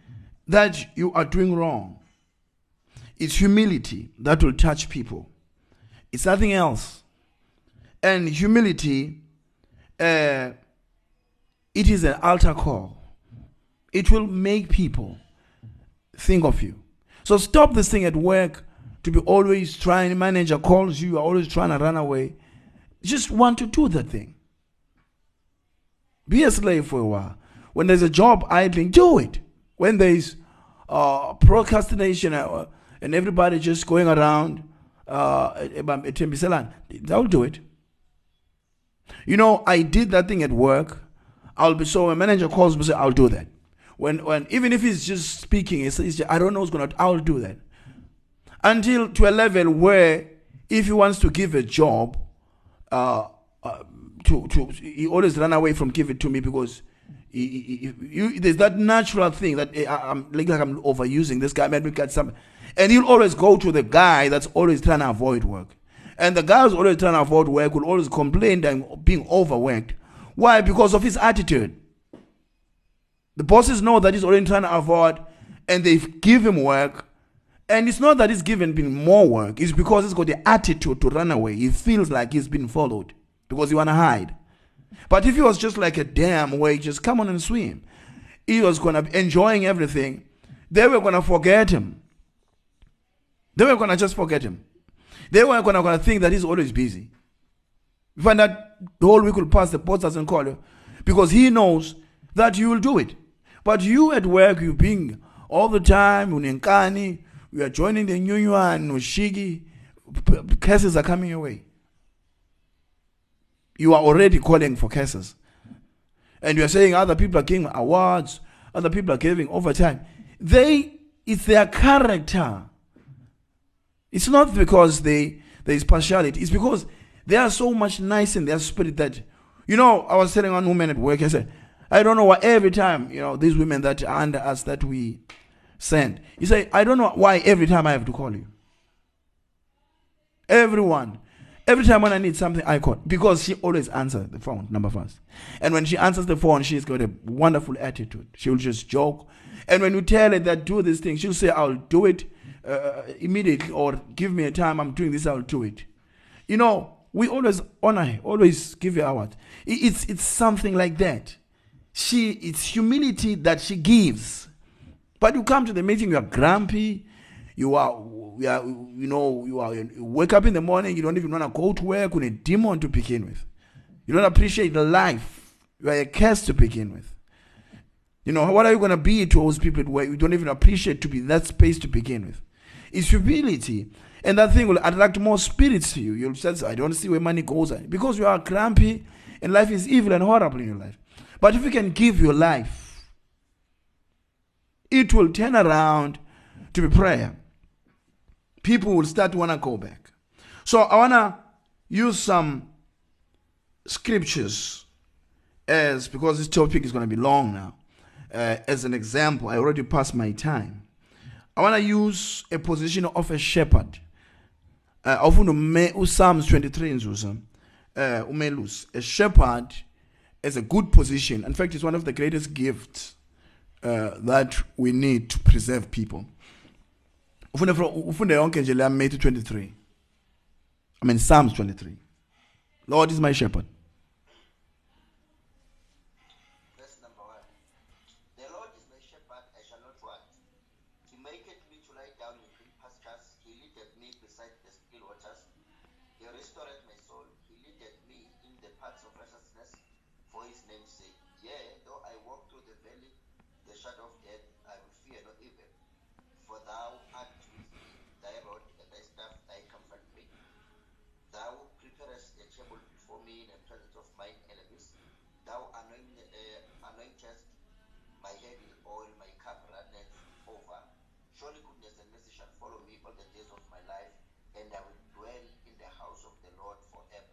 that you are doing wrong. It's humility that will touch people. It's nothing else. And humility, uh, it is an altar call. It will make people think of you. So stop this thing at work to be always trying. The manager calls you, you are always trying to run away. Just want to do that thing. Be a slave for a while. When there's a job idling, do it. When there's uh, procrastination uh, and everybody just going around, uh, that will do it. You know, I did that thing at work. I'll be so. When manager calls me, say I'll do that. When when even if he's just speaking, he says I don't know what's going to. I'll do that. until to a level where if he wants to give a job, uh, uh, to, to, he always run away from give it to me because he, he, he, you, there's that natural thing that hey, I, I'm like, like I'm overusing this guy, maybe got some, and he'll always go to the guy that's always trying to avoid work. And the guy who's always trying to avoid work will always complain that I'm being overworked. Why? Because of his attitude. The bosses know that he's already trying to avoid, and they give him work. And it's not that he's given been more work. It's because he's got the attitude to run away. He feels like he's been followed because he want to hide. But if he was just like a dam where he just come on and swim, he was going to be enjoying everything. They were going to forget him. They were going to just forget him. They were going to think that he's always busy. You find that the whole week will pass, the boss doesn't call you because he knows that you will do it. But you at work, you being all the time, unenkani, you are joining the Nyunyuan, Nushigi, cases are coming your way. You are already calling for cases. And you are saying other people are giving awards, other people are giving overtime. They, it's their character. It's not because they there is partiality. It's because they are so much nice in their spirit that, you know, I was telling one woman at work, I said, I don't know why every time, you know, these women that are under us that we send. You say, I don't know why every time I have to call you. Everyone. Every time when I need something, I call. Because she always answers the phone, number first. And when she answers the phone, she's got a wonderful attitude. She'll just joke. And when you tell her that do this thing, she'll say, I'll do it uh, immediately, or give me a time, I'm doing this, I'll do it. You know, we always honor her, always give her awards. It's, it's something like that. She, it's humility that she gives. But you come to the meeting, you are grumpy, you are, you, are, you know, you are. You wake up in the morning, you don't even want to go to work with a demon to begin with. You don't appreciate the life. You are a curse to begin with. You know, what are you going to be to those people where you don't even appreciate to be in that space to begin with? It's humility. And that thing will attract more spirits to you. You'll say, I don't see where money goes. Because you are grumpy and life is evil and horrible in your life. But if you can give your life, it will turn around to be prayer. People will start to want to go back. So I want to use some scriptures as, because this topic is going to be long now, uh, as an example. I already passed my time. I want to use a position of a shepherd. Uh, Psalms twenty-three, uh, a shepherd is a good position. In fact, it's one of the greatest gifts Uh, that we need to preserve people. Matthew twenty-three. I mean Psalms twenty-three. Lord is my shepherd. Verse number one. The Lord is my shepherd, I shall not want. He maketh me to lie down in green pastures. He leadeth me beside the still waters. He restoreth my soul. He leadeth me in the paths of righteousness for his name's sake. Yea, though I walk through the valley shadow of death, I will fear no evil, for thou art with me, thy rod and thy staff, thy comfort me. Thou preparest a table before me in the presence of mine enemies. Thou anoint, uh, anointest my head with oil, my cup runneth over. Surely goodness and mercy shall follow me all the days of my life, and I will dwell in the house of the Lord forever.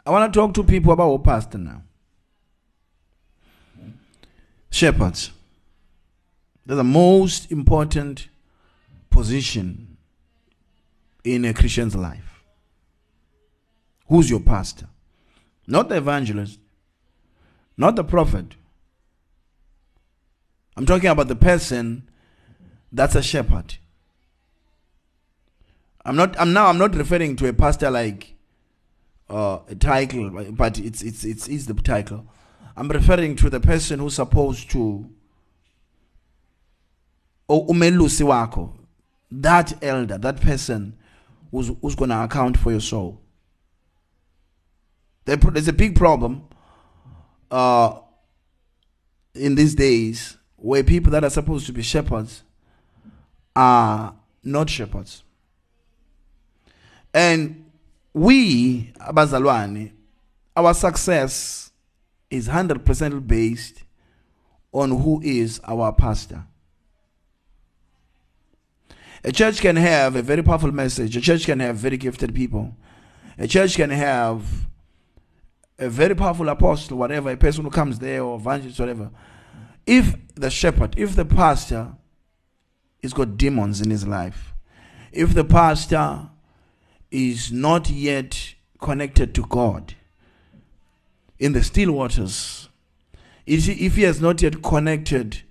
I want to talk to people about our pastor now. Shepherds. They're the most important position in a Christian's life. Who's your pastor? Not the evangelist, not the prophet. I'm talking about the person that's a shepherd. I'm not. I'm now. I'm not referring to a pastor like uh, a title, but it's it's it's is the title. I'm referring to the person who's supposed to umelusi wako, that elder, that person who's, who's going to account for your soul. There's a big problem uh, in these days where people that are supposed to be shepherds are not shepherds. And we, Abazalwani, our success is one hundred percent based on who is our pastor. A church can have a very powerful message. A church can have very gifted people. A church can have a very powerful apostle, whatever, a person who comes there, or evangelist, whatever. If the shepherd, if the pastor has got demons in his life, if the pastor is not yet connected to God in the still waters, if he, if he has not yet connected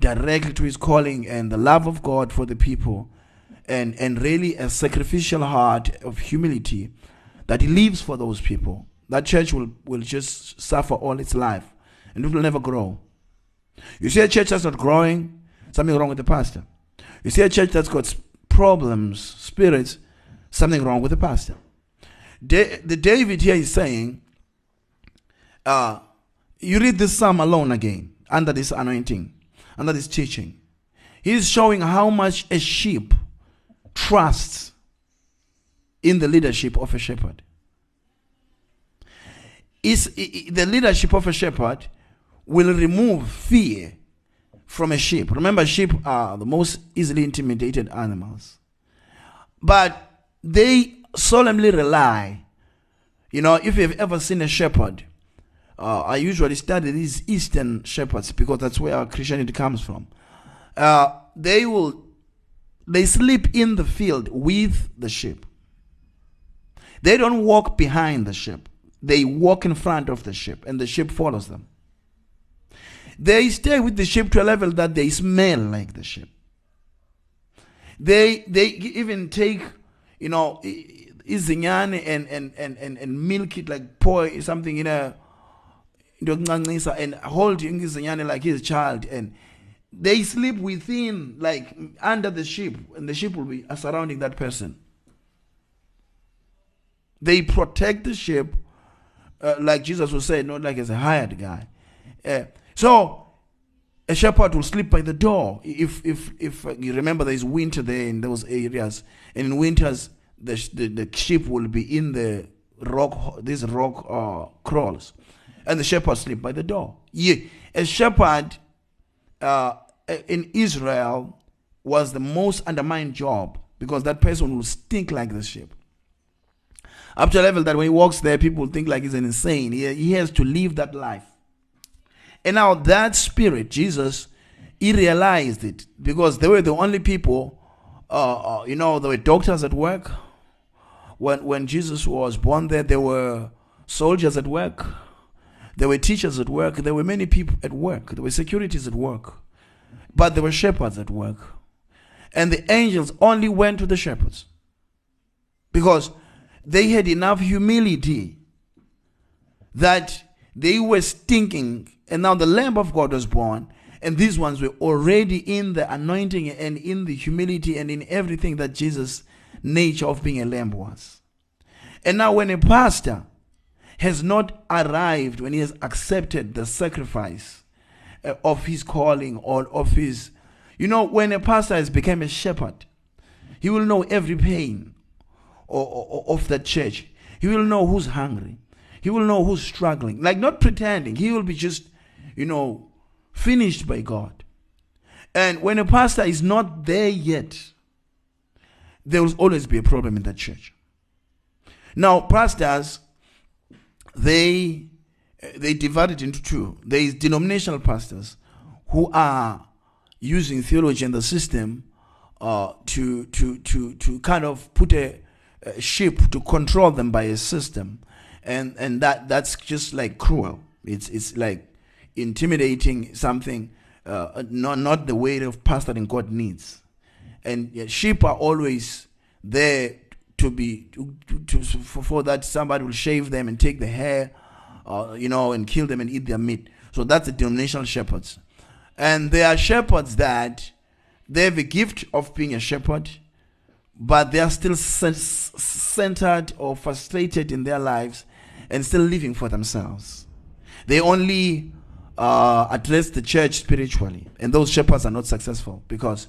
directly to his calling and the love of God for the people, and, and really a sacrificial heart of humility that he lives for those people, that church will, will just suffer all its life, and it will never grow. You see a church that's not growing, something wrong with the pastor. You see a church that's got problems, spirits, something wrong with the pastor. Da- the David here is saying, uh, you read this psalm alone again, under this anointing, under this teaching. He's showing how much a sheep trusts in the leadership of a shepherd. Is the leadership of a shepherd will remove fear from a sheep. Remember, sheep are the most easily intimidated animals, but they solemnly rely. You know, if you've ever seen a shepherd, uh, I usually study these Eastern shepherds because that's where our Christianity comes from. Uh, they will, they sleep in the field with the sheep. They don't walk behind the sheep. They walk in front of the sheep, and the sheep follows them. They stay with the sheep to a level that they smell like the sheep. They they even take, you know, izinyane and and and and and milk it, like pour something in a and hold izinyane like his child, and they sleep within, like under the sheep, and the sheep will be surrounding that person. They protect the sheep. Uh, like Jesus would say, not like as a hired guy. Uh, so a shepherd will sleep by the door. If if if uh, you remember, there is winter there in those areas, and in winters the the, the sheep will be in the rock these rock uh, crawls, and the shepherd sleep by the door. Yeah, a shepherd uh, in Israel was the most undermined job, because that person will stink like the sheep. Up to a level that when he walks there, people think like he's an insane. He, he has to live that life. And now that spirit, Jesus, he realized it, because they were the only people, uh, uh, you know, there were doctors at work. When, when Jesus was born there, there were soldiers at work. There were teachers at work. There were many people at work. There were securities at work. But there were shepherds at work. And the angels only went to the shepherds, because they had enough humility that they were stinking, and now the Lamb of God was born, and these ones were already in the anointing and in the humility and in everything that Jesus' nature of being a lamb was. And now when a pastor has not arrived, when he has accepted the sacrifice uh, of his calling or of his, you know, when a pastor has become a shepherd, he will know every pain of that church. He will know who's hungry. He will know who's struggling. Like, not pretending. He will be just, you know, finished by God. And when a pastor is not there yet, there will always be a problem in that church. Now, pastors, they they divided into two. There is denominational pastors who are using theology and the system uh, to to to to kind of put a Uh, sheep, to control them by a system, and and that that's just like cruel. It's it's like intimidating something, uh, not not the way of pastoring God needs. And uh, sheep are always there to be to, to, to for, for that somebody will shave them and take the hair, uh, you know, and kill them and eat their meat. So that's the denominational shepherds, and they are shepherds that they have a gift of being a shepherd, but they are still centered or frustrated in their lives and still living for themselves. They only uh, address the church spiritually, and those shepherds are not successful because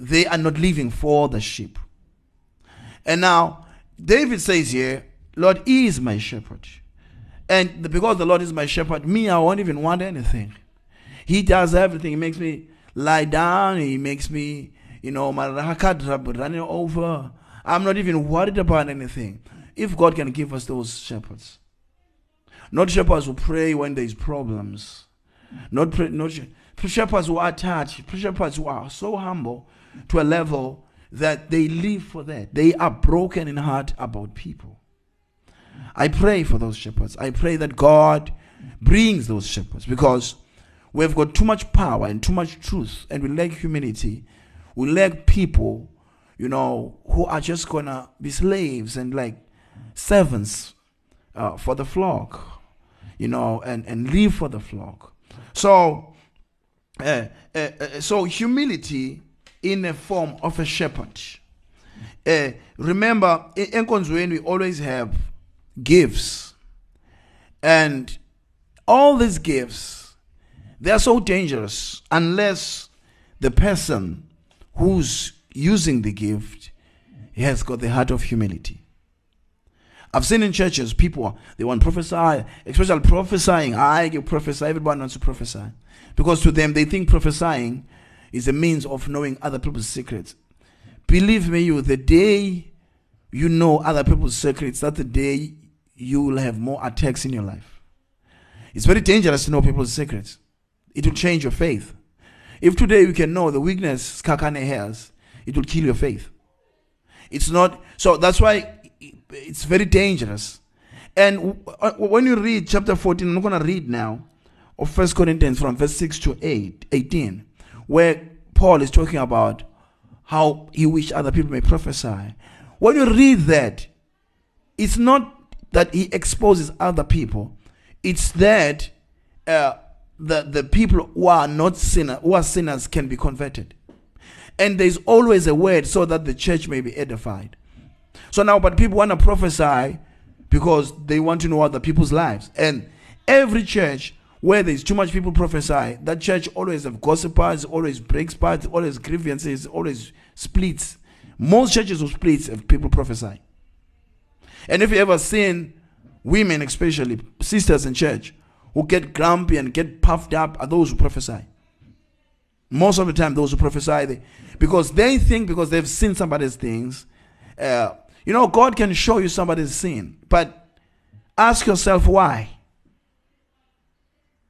they are not living for the sheep. And now, David says here, Lord is my shepherd. And because the Lord is my shepherd, me, I won't even want anything. He does everything. He makes me lie down. He makes me You know, my card running over. I'm not even worried about anything. If God can give us those shepherds. Not shepherds who pray when there's problems. Not, pray, not shepherds who are touched. Shepherds who are so humble to a level that they live for that. They are broken in heart about people. I pray for those shepherds. I pray that God brings those shepherds, because we've got too much power and too much truth, and we lack humility. We lack people, you know, who are just going to be slaves and like servants uh, for the flock, you know, and, and live for the flock. So, uh, uh, uh, so humility in the form of a shepherd. Uh, remember, in Konzuen, we always have gifts. And all these gifts, they are so dangerous unless the person who's using the gift has got the heart of humility. I've seen in churches, people, they want to prophesy, especially prophesying. I give prophesy, everyone wants to prophesy. Because to them, they think prophesying is a means of knowing other people's secrets. Believe me, you, the day you know other people's secrets, that's the day you will have more attacks in your life. It's very dangerous to know people's secrets. It will change your faith. If today you can know the weakness Sikhakhane has, it will kill your faith. It's not, so that's why it's very dangerous. And when you read chapter fourteen, I'm not going to read now, of First Corinthians from verse six to eight, eighteen, where Paul is talking about how he wished other people may prophesy. When you read that, it's not that he exposes other people. It's that uh, the, the people who are not sinners, who are sinners can be converted. And there's always a word so that the church may be edified. So now, but people want to prophesy because they want to know other people's lives. And every church where there's too much people prophesy, that church always have gossipers, always breaks parts, always grievances, always splits. Most churches who splits have people prophesy. And if you ever seen women, especially sisters in church, who get grumpy and get puffed up are those who prophesy. Most of the time, those who prophesy, they, because they think, because they've seen somebody's things, uh, you know, God can show you somebody's sin, but ask yourself why.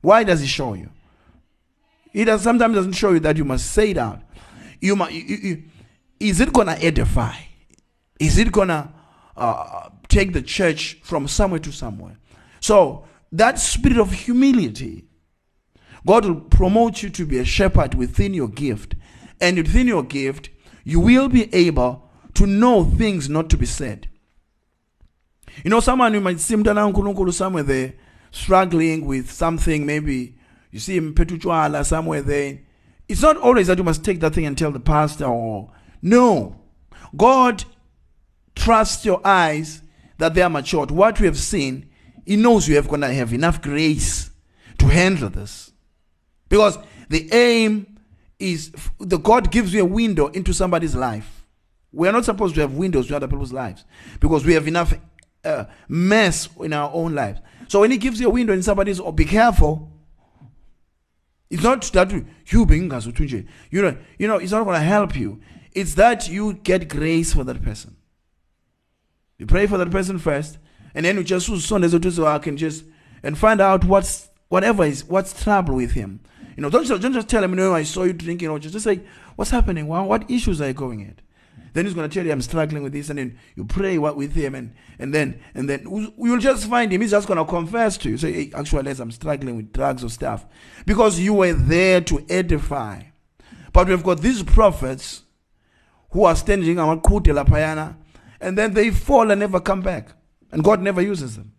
Why does He show you? He does, sometimes doesn't show you that you must say it out. You must. You, you, is it gonna edify? Is it gonna uh, take the church from somewhere to somewhere? So that spirit of humility, God will promote you to be a shepherd within your gift. And within your gift, you will be able to know things not to be said. You know, someone you might see somewhere there, struggling with something, maybe you see him petuchwala somewhere there. It's not always that you must take that thing and tell the pastor or no. God trusts your eyes that they are matured. What we have seen, He knows you have gonna have enough grace to handle this. Because the aim is the God gives you a window into somebody's life. We are not supposed to have windows to other people's lives because we have enough uh, mess in our own lives. So when He gives you a window in somebody's, oh, be careful. It's not that you being you know, you know, it's not going to help you. It's that you get grace for that person. You pray for that person first, and then you just so I can just and find out what's whatever is what's trouble with him. You know, don't just don't just tell him, no, I saw you drinking, or just, just say, what's happening? Wow, what issues are you going at? Then he's going to tell you, I'm struggling with this. And then you pray with him. And, and then and then you'll just find him. He's just going to confess to you. Say, hey, actually, I'm struggling with drugs or stuff. Because you were there to edify. But we've got these prophets who are standing around Kutela Payana. And then they fall and never come back. And God never uses them.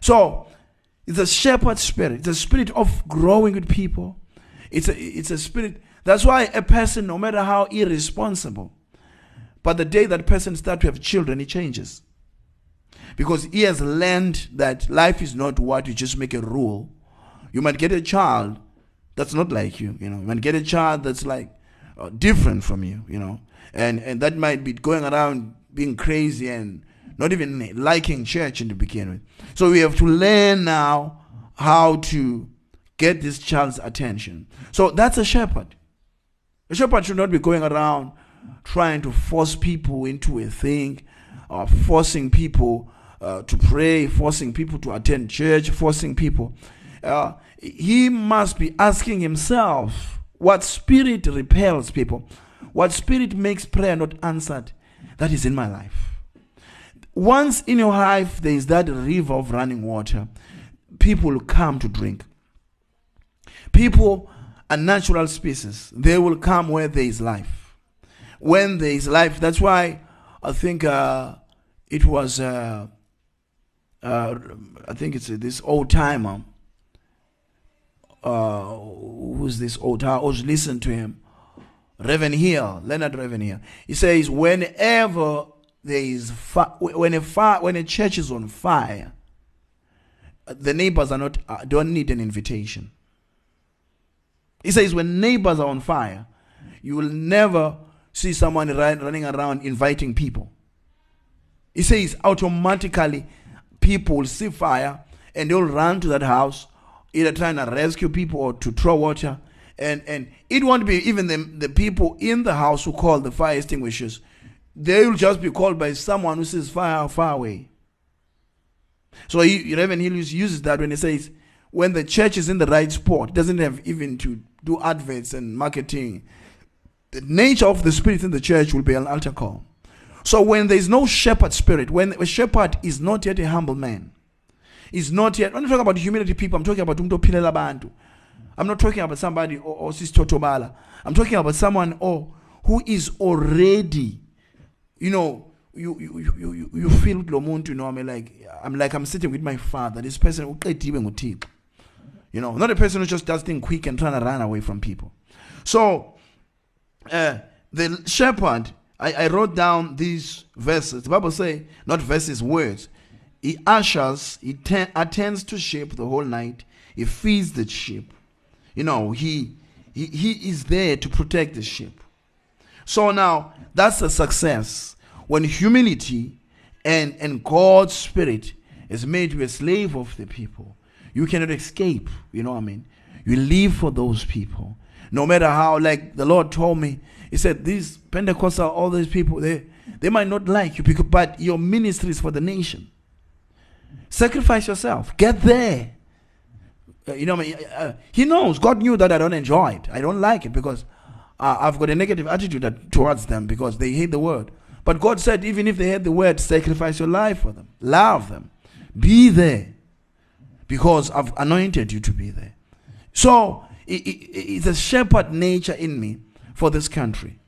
So it's a shepherd spirit. It's a spirit of growing with people. It's a, it's a spirit. That's why a person, no matter how irresponsible, but the day that person starts to have children, it changes. Because he has learned that life is not what you just make a rule. You might get a child that's not like you. You know, you might get a child that's like uh, different from you. You know, and and that might be going around being crazy and not even liking church in the beginning. So we have to learn now how to get this child's attention. So that's a shepherd. A shepherd should not be going around trying to force people into a thing, or forcing people uh, to pray, forcing people to attend church, forcing people. Uh, he must be asking himself, what spirit repels people? What spirit makes prayer not answered? That is in my life. Once in your life, there is that river of running water. People will come to drink. People are natural species. They will come where there is life. When there is life, that's why I think uh, it was, uh, uh, I think it's uh, this old timer. Uh, who's this old timer? I always listen to him. Ravenhill, Leonard Ravenhill. He says, whenever there is fi- when a fire, when a church is on fire, the neighbors are not uh, don't need an invitation. He says, when neighbors are on fire, you will never see someone run, running around inviting people. He says, automatically, people will see fire and they'll run to that house, either trying to rescue people or to throw water. And and it won't be even the, the people in the house who call the fire extinguishers. They will just be called by someone who says fire far away. So he, Ravenhill uses that when he says, when the church is in the right spot, doesn't have even to do adverts and marketing. The nature of the spirit in the church will be an altar call. So when there is no shepherd spirit, when a shepherd is not yet a humble man, is not yet, when I talk about humility people, I'm talking about umto pilela bantu. I'm not talking about somebody or, or Sister Tobala. I'm talking about someone or who is already, you know, you you you you, you feel Lomuntu, you know, I'm like I'm like I'm sitting with my father. This person, you know, not a person who just does things quick and trying to run away from people. So uh, the shepherd, I, I wrote down these verses. The Bible says, not verses, words. He ushers, he ten, attends to sheep the whole night. He feeds the sheep. You know, he, he he is there to protect the sheep. So now, that's a success. When humility and, and God's spirit is made you a slave of the people, you cannot escape, you know what I mean? You live for those people. No matter how, like the Lord told me, he said, these Pentecostal, all these people, they, they might not like you, because, but your ministry is for the nation. Sacrifice yourself. Get there. You know, he knows. God knew that I don't enjoy it. I don't like it because uh, I've got a negative attitude towards them because they hate the word. But God said, even if they hate the word, sacrifice your life for them. Love them. Be there because I've anointed you to be there. So it, it, it's a shepherd nature in me for this country.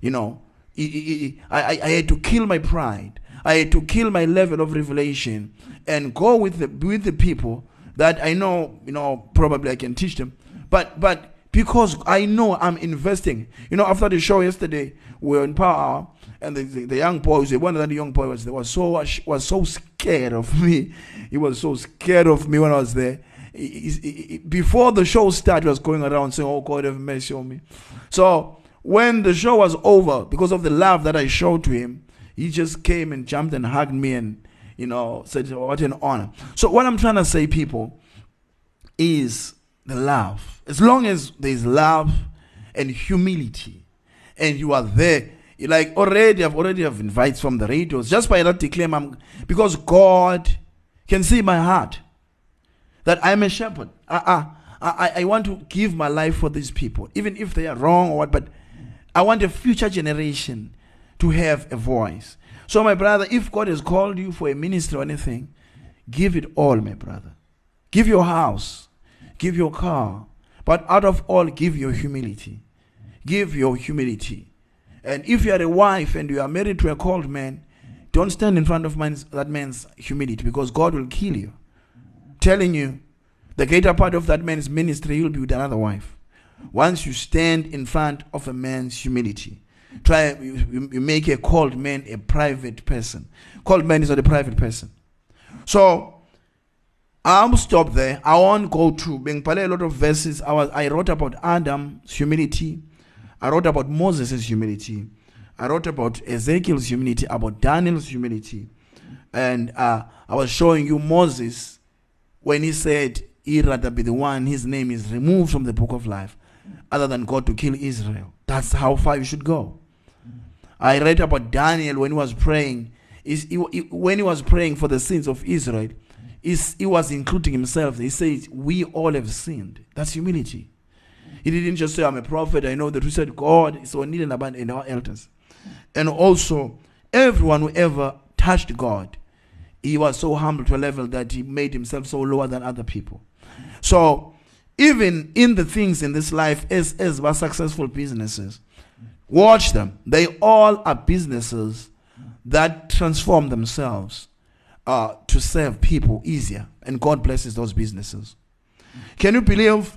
You know, it, it, I, I had to kill my pride. I had to kill my level of revelation and go with the with the people that I know, you know, probably I can teach them. But but because I know I'm investing. You know, after the show yesterday, we were in Power Hour, and the, the, the young boys, the one that the young boy was there, was so, was so scared of me. He was so scared of me when I was there. He, he, he, before the show started, he was going around saying, oh, God, have mercy on me. So when the show was over, because of the love that I showed to him, he just came and jumped and hugged me and, you know, said, oh, what an honor. So what I'm trying to say, people, is the love. As long as there's love and humility and you are there, you like already, I've already have invites from the radios. Just by that declaim, I'm, because God can see my heart that I'm a shepherd. I, I, I, I want to give my life for these people, even if they are wrong or what, but I want a future generation to have a voice. So, my brother, if God has called you for a ministry or anything, give it all, my brother. Give your house. Give your car. But out of all, give your humility. Give your humility. And if you are a wife and you are married to a called man, don't stand in front of man's, that man's humility, because God will kill you. Telling you, the greater part of that man's ministry, you'll be with another wife. Once you stand in front of a man's humility, Try you, you make a called man a private person. Called man is not a private person. So I'll stop there. I won't go through. Being a lot of verses. I was I wrote about Adam's humility. I wrote about Moses' humility. I wrote about Ezekiel's humility. About Daniel's humility. And uh, I was showing you Moses when he said he'd rather be the one. His name is removed from the book of life. other than God to kill Israel. That's how far you should go. I read about Daniel when he was praying. Is he, he, when he was praying for the sins of Israel, is he was including himself. He says, "We all have sinned." That's humility. He didn't just say, "I'm a prophet. I know the truth." He said, "God is on Neil and our elders," and also everyone who ever touched God, he was so humble to a level that he made himself so lower than other people. So, even in the things in this life, as as were successful businesses. Watch them. They all are businesses that transform themselves uh, to serve people easier. And God blesses those businesses. Can you believe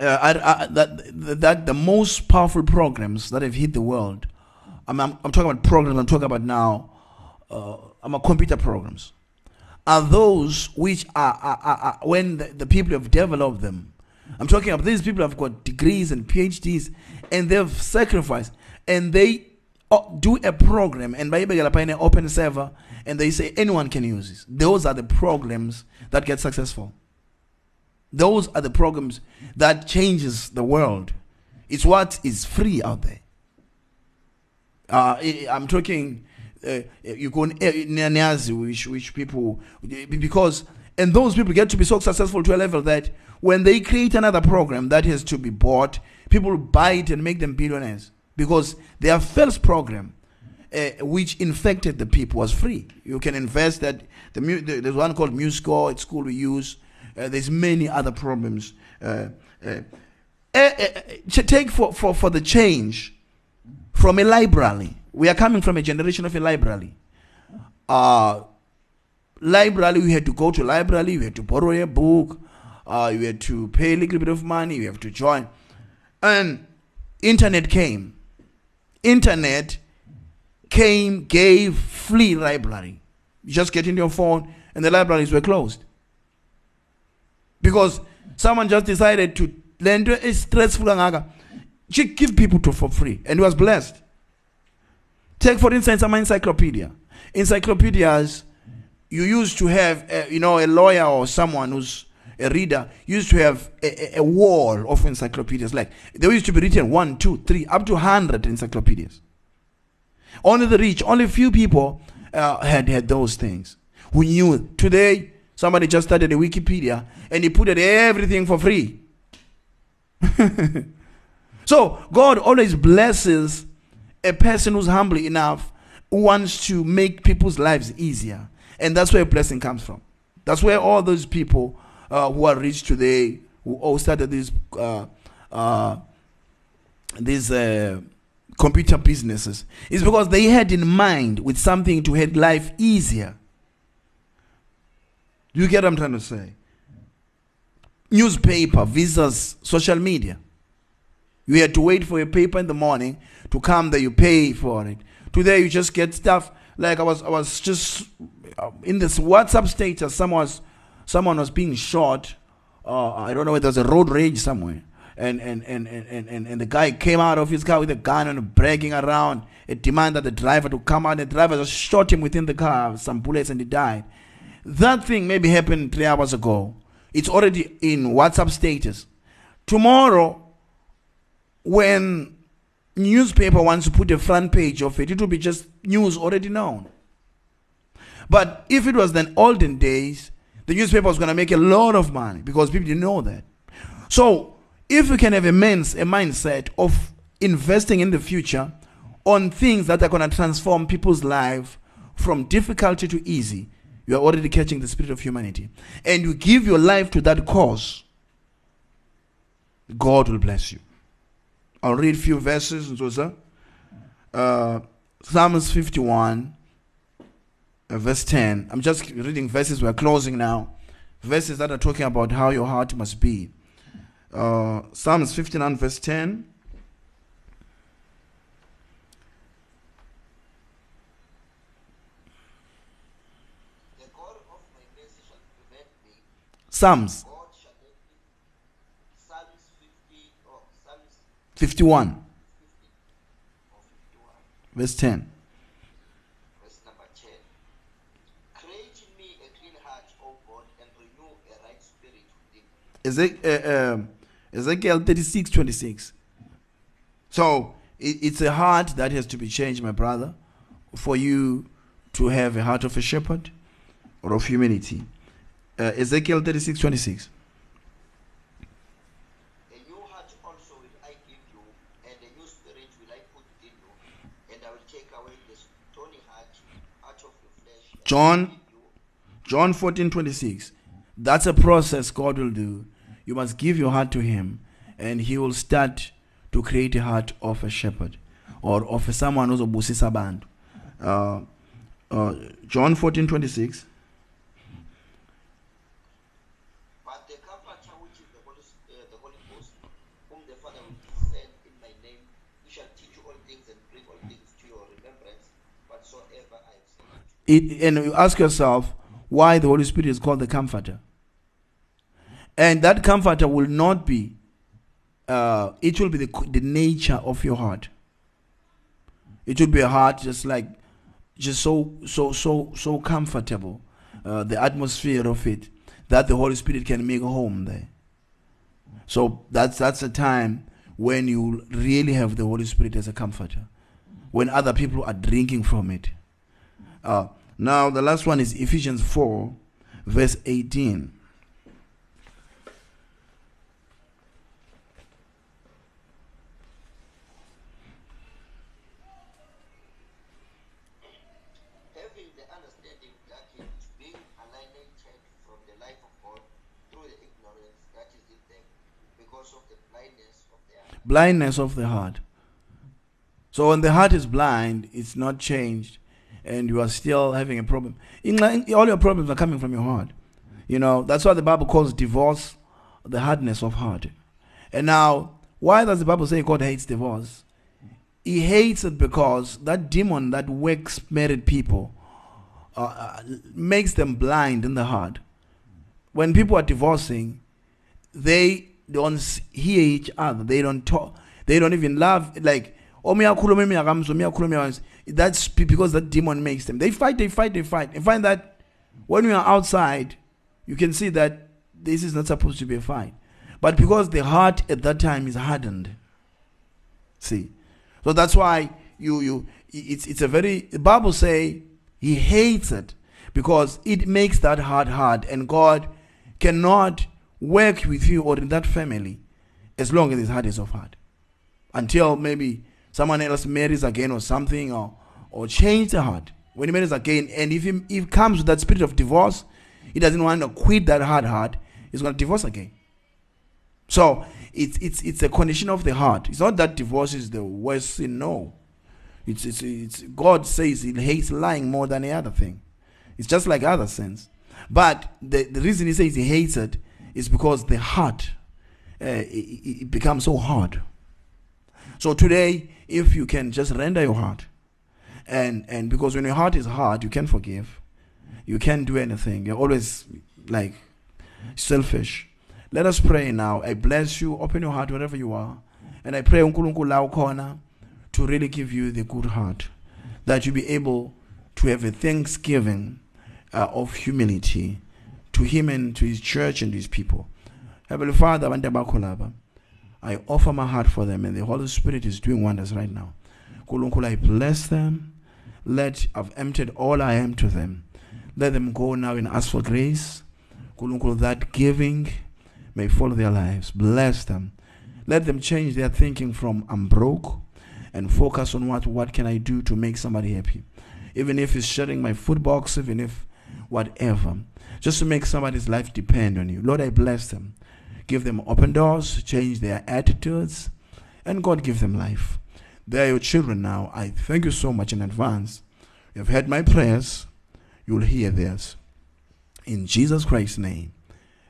uh, I, I, that, that the most powerful programs that have hit the world, I'm, I'm, I'm talking about programs I'm talking about now, uh, I'm a computer programs, are those which are, are, are, are when the, the people have developed them. I'm talking about these people have got degrees and PhDs, and they've sacrificed, and they do a program, and by an open server, and they say anyone can use this. Those are the programs that get successful. Those are the programs that changes the world. It's what is free out there. Uh, I'm talking, uh, you go near Niazi, which, which people, because, and those people get to be so successful to a level that when they create another program that has to be bought, people buy it and make them billionaires because their first program, uh, which infected the people, was free. You can invest that. The, the, there's one called Musco at school we use. Uh, there's many other problems. Uh, uh, uh, uh, take for, for, for the change from a library. We are coming from a generation of a library. Uh, library, we had to go to library. We had to borrow a book. Uh, you had to pay a little bit of money, you have to join. And internet came. Internet came, gave free library. You just get in your phone and the libraries were closed. Because someone just decided to lend a stressful, she give people to for free, and it was blessed. Take for instance some encyclopedia. Encyclopedias you used to have, uh, you know, a lawyer or someone who's a reader used to have a, a, a wall of encyclopedias. Like there used to be written one, two, three, up to hundred encyclopedias. Only the rich, only a few people uh, had had those things. Who knew? Today, somebody just started a Wikipedia and he put it everything for free. So God always blesses a person who's humble enough, who wants to make people's lives easier, and that's where blessing comes from. That's where all those people. Uh, who are rich today, who all started these uh, uh, these uh, computer businesses, is because they had in mind with something to make life easier. You get what I'm trying to say? Newspaper, visas, social media. You had to wait for a paper in the morning to come there. You pay for it. Today you just get stuff. Like I was, I was just in this WhatsApp status. Someone was. Someone was being shot. Uh, I don't know whether there was a road rage somewhere. And and, and, and, and and the guy came out of his car with a gun and bragging around. It demanded the driver to come out. The driver just shot him within the car with some bullets and he died. That thing maybe happened three hours ago. It's already in WhatsApp status. Tomorrow, when newspaper wants to put a front page of it, it will be just news already known. But if it was the olden days, the newspaper was going to make a lot of money because people didn't know that. So, if you can have a, man's, a mindset of investing in the future on things that are going to transform people's life from difficulty to easy, you are already catching the spirit of humanity. And you give your life to that cause, God will bless you. I'll read a few verses. Uh, Psalms fifty-one. Uh, verse ten. I'm just reading verses. We're closing now. Verses that are talking about how your heart must be. Uh, Psalms fifty-nine verse ten. The God of my mercy shall prevent me. Psalms. God shall let me. Psalms fifty or Psalms fifty-one. fifty or fifty-one. Verse ten. Is it uh, uh, Ezekiel thirty-six twenty-six. So it, it's a heart that has to be changed, my brother, for you to have a heart of a shepherd or of humility. Uh, Ezekiel thirty-six twenty-six. A new heart also will I give you, and a new spirit will I put in you, and I will take away the stony heart out of your flesh. John, John fourteen twenty-six. That's a process God will do. You must give your heart to Him, and He will start to create a heart of a shepherd or of someone who's a busisa band. Uh, uh, John fourteen twenty-six. But the Comforter, which is the Holy, uh, the Holy Ghost, whom the Father will send in my name, He shall teach you all things and bring all things to your remembrance, whatsoever I have said. And you ask yourself why the Holy Spirit is called the Comforter. And that Comforter will not be, uh, it will be the, the nature of your heart. It will be a heart just like, just so, so, so, so comfortable, uh, the atmosphere of it, that the Holy Spirit can make a home there. So that's, that's a time when you really have the Holy Spirit as a Comforter, when other people are drinking from it. Uh, now the last one is Ephesians four, verse eighteen. Blindness of the heart. So when the heart is blind, it's not changed, and you are still having a problem. In, in, all your problems are coming from your heart. You know, that's why the Bible calls divorce the hardness of heart. And now, why does the Bible say God hates divorce? He hates it because that demon that wakes married people uh, makes them blind in the heart. When people are divorcing, they don't hear each other. They don't talk. They don't even laugh. Like, that's because that demon makes them. They fight, they fight, they fight. And find that when we are outside, you can see that this is not supposed to be a fight. But because the heart at that time is hardened. See? So that's why you, you it's, it's a very, the Bible say He hates it because it makes that heart hard, and God cannot work with you or in that family as long as his heart is of heart, until maybe someone else marries again or something, or or change the heart when he marries again. And if he, if comes with that spirit of divorce, he doesn't want to quit that hard heart, he's going to divorce again. So it's it's it's a condition of the heart. It's not that divorce is the worst sin. No, it's it's, it's God says He hates lying more than any other thing. It's just like other sins, but the, the reason He says He hates it, it's because the heart, uh, it, it becomes so hard. So today, if you can just render your heart, and and because when your heart is hard, you can forgive, you can't do anything. You're always like selfish. Let us pray now. I bless you. Open your heart wherever you are, and I pray to really give you the good heart, that you be able to have a thanksgiving uh, of humility to Him and to His church and His people. Heavenly Father, I offer my heart for them, and the Holy Spirit is doing wonders right now. I bless them. Let I've emptied all I am to them. Let them go now and ask for grace. That giving may follow their lives. Bless them. Let them change their thinking from I'm broke and focus on what, what can I do to make somebody happy. Even if it's sharing my food box, even if whatever, just to make somebody's life depend on you. Lord, I bless them. Give them open doors, change their attitudes, and God, give them life. They are your children now. I thank you so much in advance. You have heard my prayers. You will hear theirs. In Jesus Christ's name.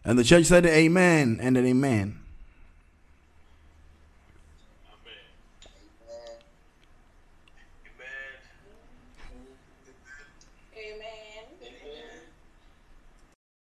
And the church said amen and an amen.